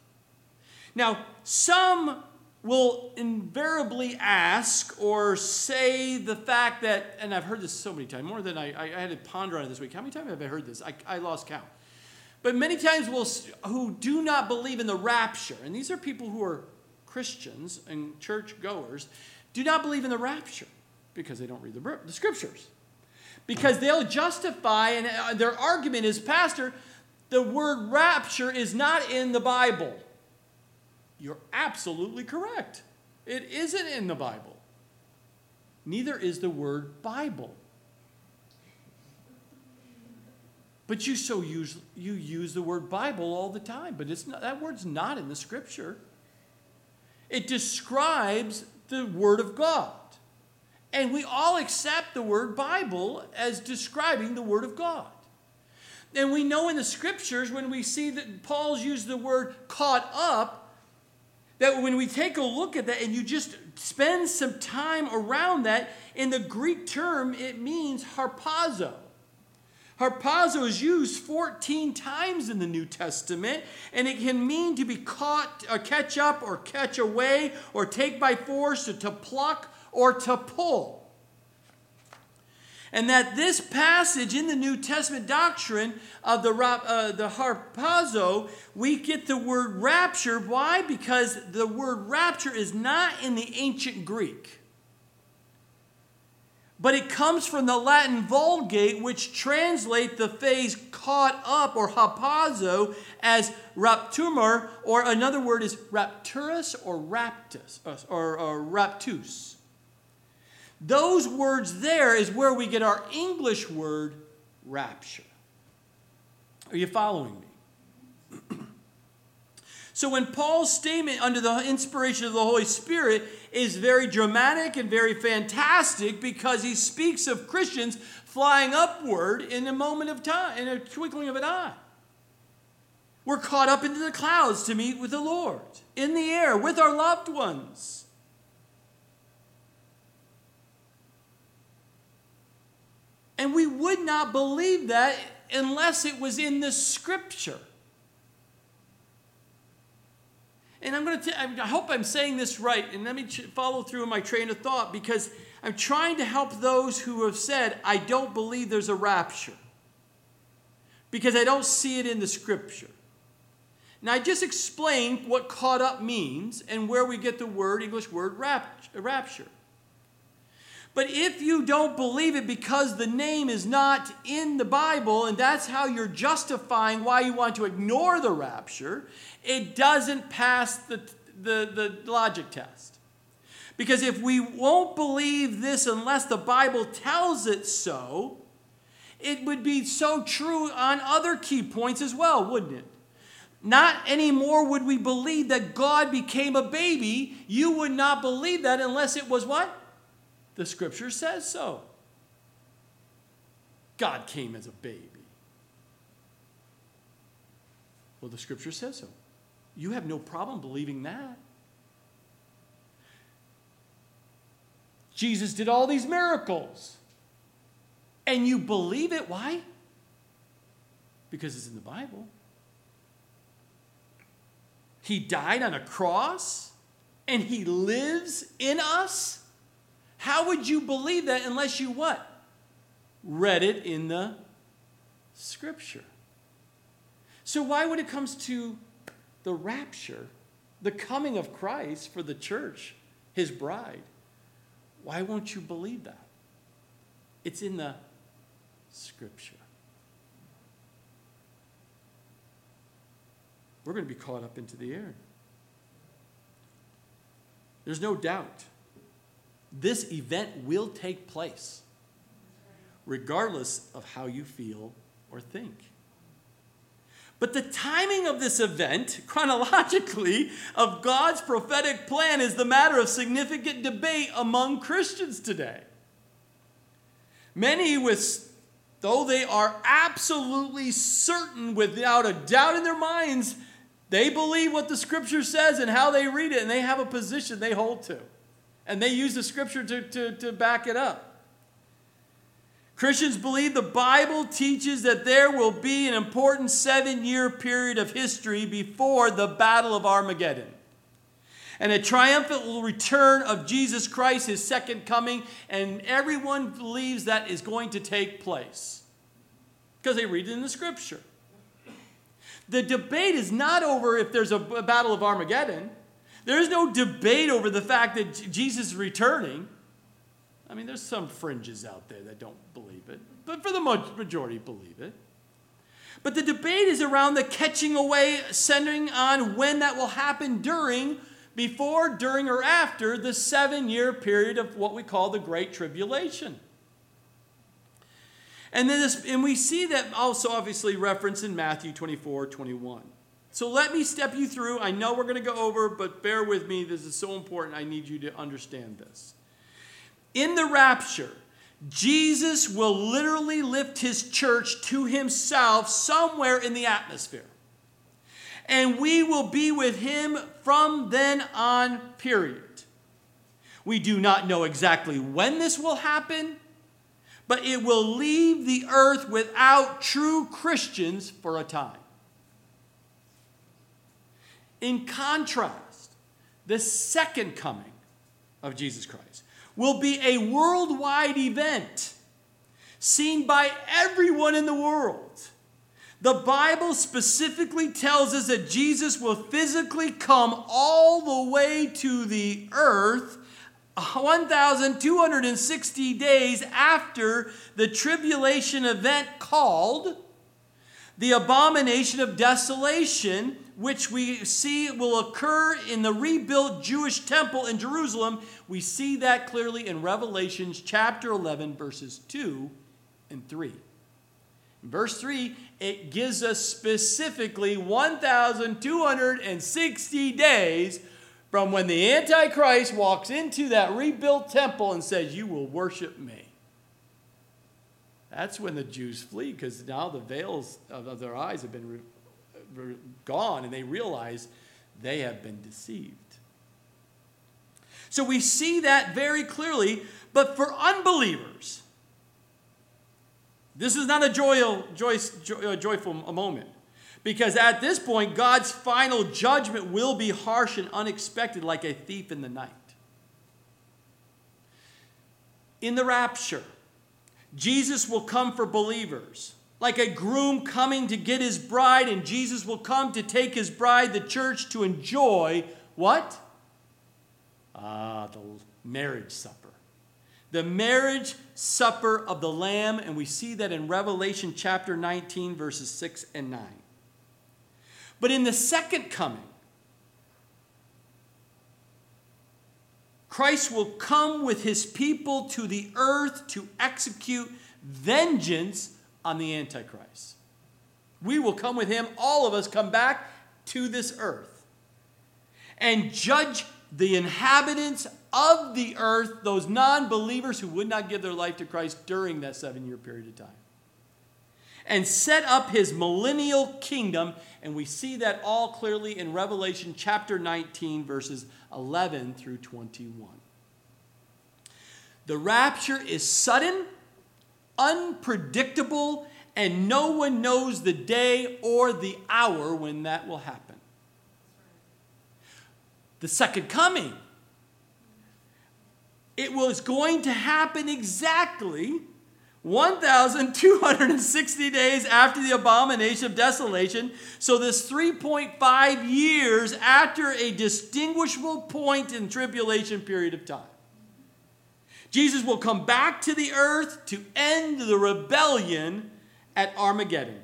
Now, some will invariably ask or say the fact that, and I've heard this so many times, more than I had to ponder on it this week. How many times have I heard this? I lost count. But many times who do not believe in the rapture, and these are people who are Christians and churchgoers, do not believe in the rapture because they don't read the scriptures. Because they'll justify, and their argument is, Pastor, the word rapture is not in the Bible. You're absolutely correct. It isn't in the Bible. Neither is the word Bible. But you use the word Bible all the time, but it's not, that word's not in the Scripture. It describes the Word of God. And we all accept the word Bible as describing the Word of God. And we know in the Scriptures, when we see that Paul's used the word caught up, that when we take a look at that and you just spend some time around that, in the Greek term, it means harpazo. Harpazo is used 14 times in the New Testament, and it can mean to be caught, or catch up, or catch away, or take by force, or to pluck, or to pull. And that this passage in the New Testament doctrine of the harpazo, we get the word rapture. Why? Because the word rapture is not in the ancient Greek. But it comes from the Latin Vulgate, which translate the phrase caught up or harpazo as raptumur, or another word is rapturus or raptus or raptus. Those words there is where we get our English word rapture. Are you following me? So when Paul's statement under the inspiration of the Holy Spirit is very dramatic and very fantastic, because he speaks of Christians flying upward in a moment of time, in a twinkling of an eye. We're caught up into the clouds to meet with the Lord, in the air, with our loved ones. And we would not believe that unless it was in the Scripture. And I'm going to I hope I'm saying this right. And let me follow through in my train of thought, because I'm trying to help those who have said, I don't believe there's a rapture because I don't see it in the Scripture. Now, I just explained what caught up means and where we get the word, English word, rapture. But if you don't believe it because the name is not in the Bible, and that's how you're justifying why you want to ignore the rapture, it doesn't pass the logic test. Because if we won't believe this unless the Bible tells it so, it would be so true on other key points as well, wouldn't it? Not anymore would we believe that God became a baby. You would not believe that unless it was what? The Scripture says so. God came as a baby. Well, the Scripture says so. You have no problem believing that. Jesus did all these miracles. And you believe it. Why? Because it's in the Bible. He died on a cross, and He lives in us. How would you believe that unless you what? Read it in the Scripture. So why, when it comes to the rapture, the coming of Christ for the church, His bride, why won't you believe that? It's in the Scripture. We're going to be caught up into the air. There's no doubt. This event will take place, regardless of how you feel or think. But the timing of this event, chronologically, of God's prophetic plan is the matter of significant debate among Christians today. Many, though they are absolutely certain, without a doubt in their minds, they believe what the Scripture says and how they read it, and they have a position they hold to. And they use the Scripture to back it up. Christians believe the Bible teaches that there will be an important 7-year period of history before the Battle of Armageddon. and the triumphant return of Jesus Christ, his second coming, and everyone believes that is going to take place because they read it in the scripture. The debate is not over if there's a battle of Armageddon. There is no debate over the fact that Jesus is returning. I mean, there's some fringes out there that don't believe it, but for the majority believe it. But the debate is around the catching away, centering on when that will happen during, before, during, or after the 7-year period of what we call the Great Tribulation. And then we see that also obviously referenced in Matthew 24:21. So let me step you through. I know we're going to go over, but bear with me. This is so important. I need you to understand this. In the rapture, Jesus will literally lift his church to himself somewhere in the atmosphere. And we will be with him from then on, period. We do not know exactly when this will happen, but it will leave the earth without true Christians for a time. In contrast, the second coming of Jesus Christ will be a worldwide event seen by everyone in the world. The Bible specifically tells us that Jesus will physically come all the way to the earth 1,260 days after the tribulation event called the abomination of desolation, which we see will occur in the rebuilt Jewish temple in Jerusalem. We see that clearly in Revelation chapter 11, verses 2 and 3. In verse 3, it gives us specifically 1,260 days from when the Antichrist walks into that rebuilt temple and says, "You will worship me." That's when the Jews flee, because now the veils of their eyes have been gone, and they realize they have been deceived. So we see that very clearly. But for unbelievers, this is not a joyful moment, because at this point God's final judgment will be harsh and unexpected, like a thief in the night. In the rapture, Jesus will come for believers like a groom coming to get his bride, and Jesus will come to take his bride, the church, to enjoy what? The marriage supper. The marriage supper of the Lamb, and we see that in Revelation chapter 19, verses 6 and 9. But in the second coming, Christ will come with his people to the earth to execute vengeance on the Antichrist. We will come with him, all of us come back to this earth, and judge the inhabitants of the earth, those non-believers who would not give their life to Christ during that 7-year period of time, and set up his millennial kingdom. And we see that all clearly in Revelation chapter 19, verses 11 through 21. The rapture is sudden, unpredictable, and no one knows the day or the hour when that will happen. The second coming, it was going to happen exactly 1,260 days after the abomination of desolation. So this 3.5 years after a distinguishable point in tribulation period of time, Jesus will come back to the earth to end the rebellion at Armageddon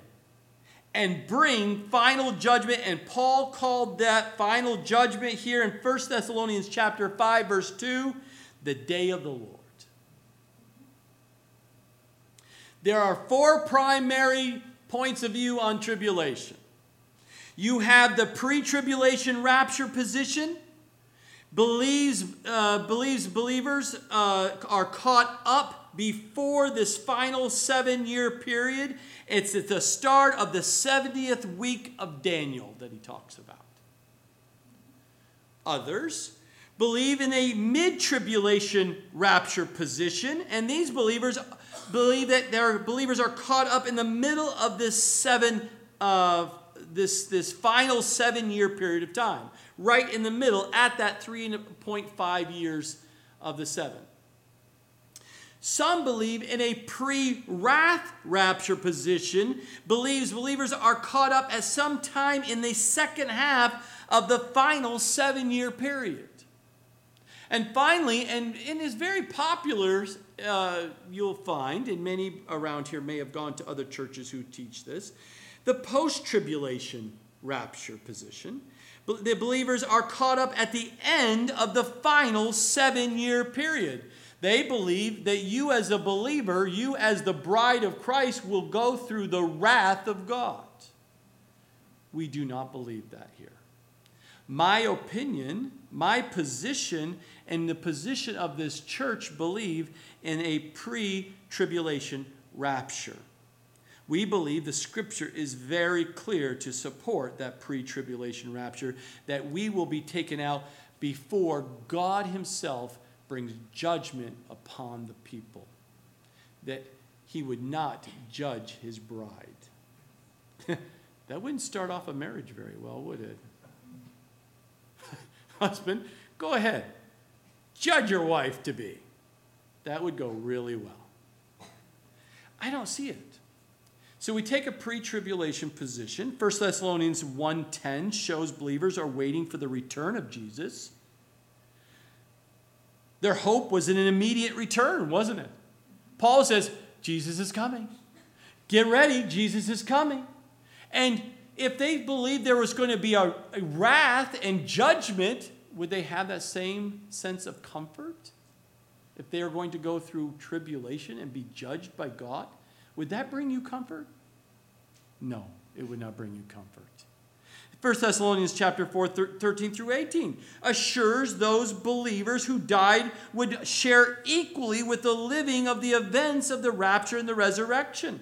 and bring final judgment. And Paul called that final judgment here in 1 Thessalonians chapter 5, verse 2, the day of the Lord. There are 4 primary points of view on tribulation. You have the pre-tribulation rapture position. Believers are caught up before this final 7-year period. It's at the start of the 70th week of Daniel that he talks about. Others believe in a mid-tribulation rapture position, and these believers believe that their believers are caught up in the middle of this 7 this final 7-year period of time, right in the middle at that 3.5 years of the 7. Some believe in a pre-wrath rapture position. Believers are caught up at some time in the second half of the final 7-year period. And finally, and it is very popular, you'll find, and many around here may have gone to other churches who teach this, the post-tribulation rapture position. The believers are caught up at the end of the final 7-year period. They believe that you as a believer, you as the bride of Christ, will go through the wrath of God. We do not believe that here. My opinion, my position, and the position of this church believe in a pre-tribulation rapture. We believe the scripture is very clear to support that pre-tribulation rapture, that we will be taken out before God himself brings judgment upon the people, that he would not judge his bride. That wouldn't start off a marriage very well, would it? Husband, go ahead. Judge your wife to be. That would go really well. I don't see it. So we take a pre-tribulation position. 1 Thessalonians 1:10 shows believers are waiting for the return of Jesus. Their hope was in an immediate return, wasn't it? Paul says, Jesus is coming. Get ready, Jesus is coming. And if they believed there was going to be a wrath and judgment, would they have that same sense of comfort? If they are going to go through tribulation and be judged by God, would that bring you comfort? No, it would not bring you comfort. 1 Thessalonians chapter 4, 13 through 18 assures those believers who died would share equally with the living of the events of the rapture and the resurrection.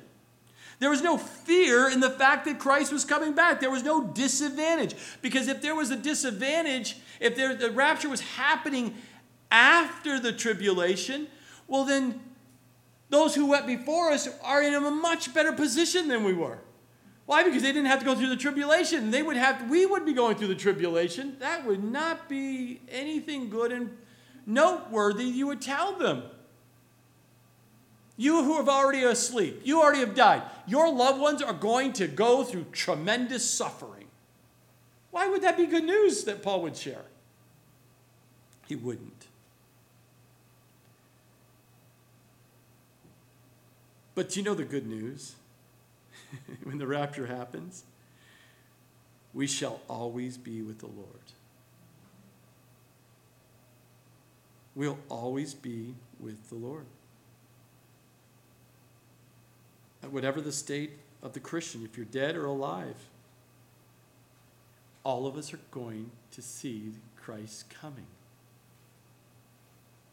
There was no fear in the fact that Christ was coming back. There was no disadvantage. Because if there was a disadvantage, if the rapture was happening after the tribulation, well then, those who went before us are in a much better position than we were. Why? Because they didn't have to go through the tribulation. We would be going through the tribulation. That would not be anything good and noteworthy. You would tell them. You who have already asleep, you already have died. Your loved ones are going to go through tremendous suffering. Why would that be good news that Paul would share? He wouldn't. But you know the good news? When the rapture happens, we shall always be with the Lord. We'll always be with the Lord. Whatever the state of the Christian, if you're dead or alive, all of us are going to see Christ coming.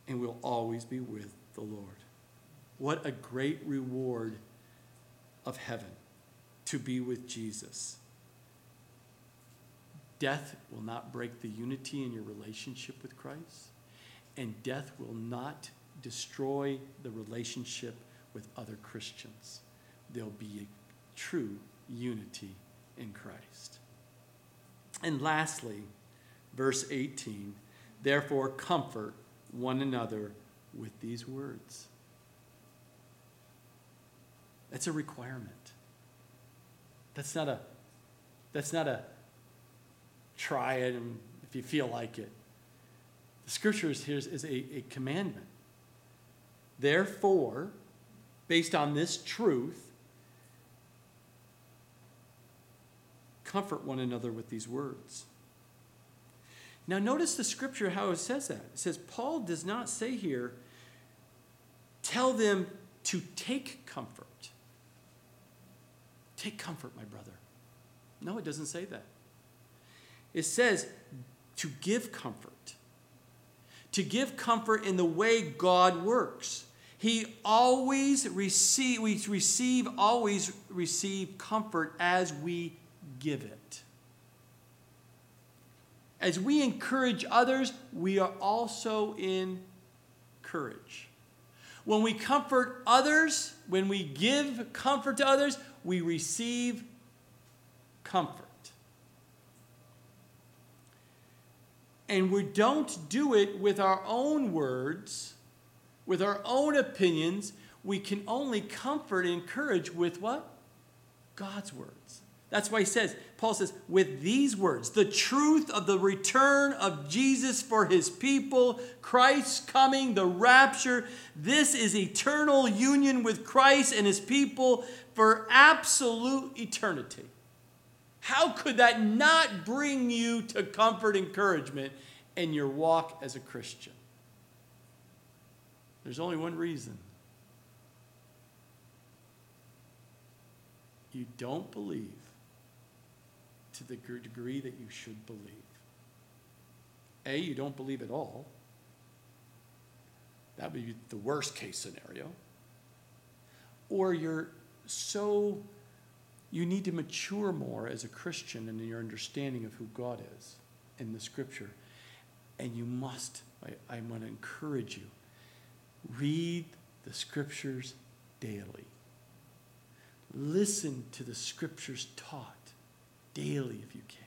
And we'll always be with the Lord. What a great reward of heaven to be with Jesus. Death will not break the unity in your relationship with Christ, and death will not destroy the relationship with other Christians. There'll be a true unity in Christ. And lastly, verse 18, therefore comfort one another with these words. That's a requirement. That's not a try it and if you feel like it. The scripture here is a commandment. Therefore, based on this truth, comfort one another with these words. Now notice the scripture how it says that. It says Paul does not say here, tell them to take comfort. Take comfort, my brother. No, it doesn't say that. It says to give comfort. To give comfort in the way God works. We always receive comfort as we give it. As we encourage others, we are also encouraged. When we comfort others, when we give comfort to others, we receive comfort. And we don't do it with our own words, with our own opinions. We can only comfort and encourage with what? God's words. That's why he says, Paul says, with these words, the truth of the return of Jesus for his people, Christ's coming, the rapture. This is eternal union with Christ and his people for absolute eternity. How could that not bring you to comfort, encouragement, in your walk as a Christian? There's only one reason. You don't believe to the degree that you should believe. A, you don't believe at all. That would be the worst case scenario. Or you need to mature more as a Christian and in your understanding of who God is in the Scripture. And you must, I want to encourage you, read the Scriptures daily. Listen to the Scriptures taught daily if you can.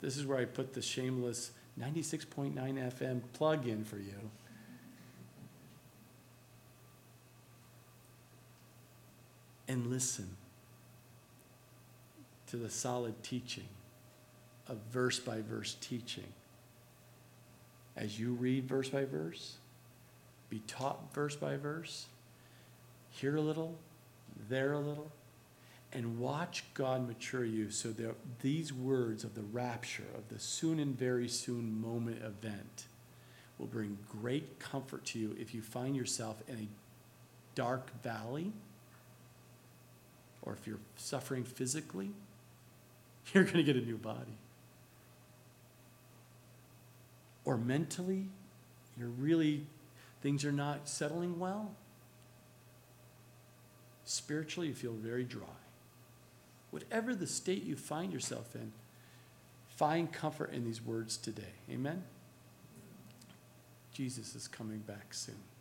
This is where I put the shameless 96.9 FM plug in for you. And listen to the solid teaching, a verse-by-verse teaching. As you read verse by verse, be taught verse by verse, hear a little, there a little, and watch God mature you so that these words of the rapture, of the soon and very soon moment event, will bring great comfort to you if you find yourself in a dark valley or if you're suffering physically. You're going to get a new body. Or mentally, things are not settling well. Spiritually, you feel very dry. Whatever the state you find yourself in, find comfort in these words today. Amen? Jesus is coming back soon.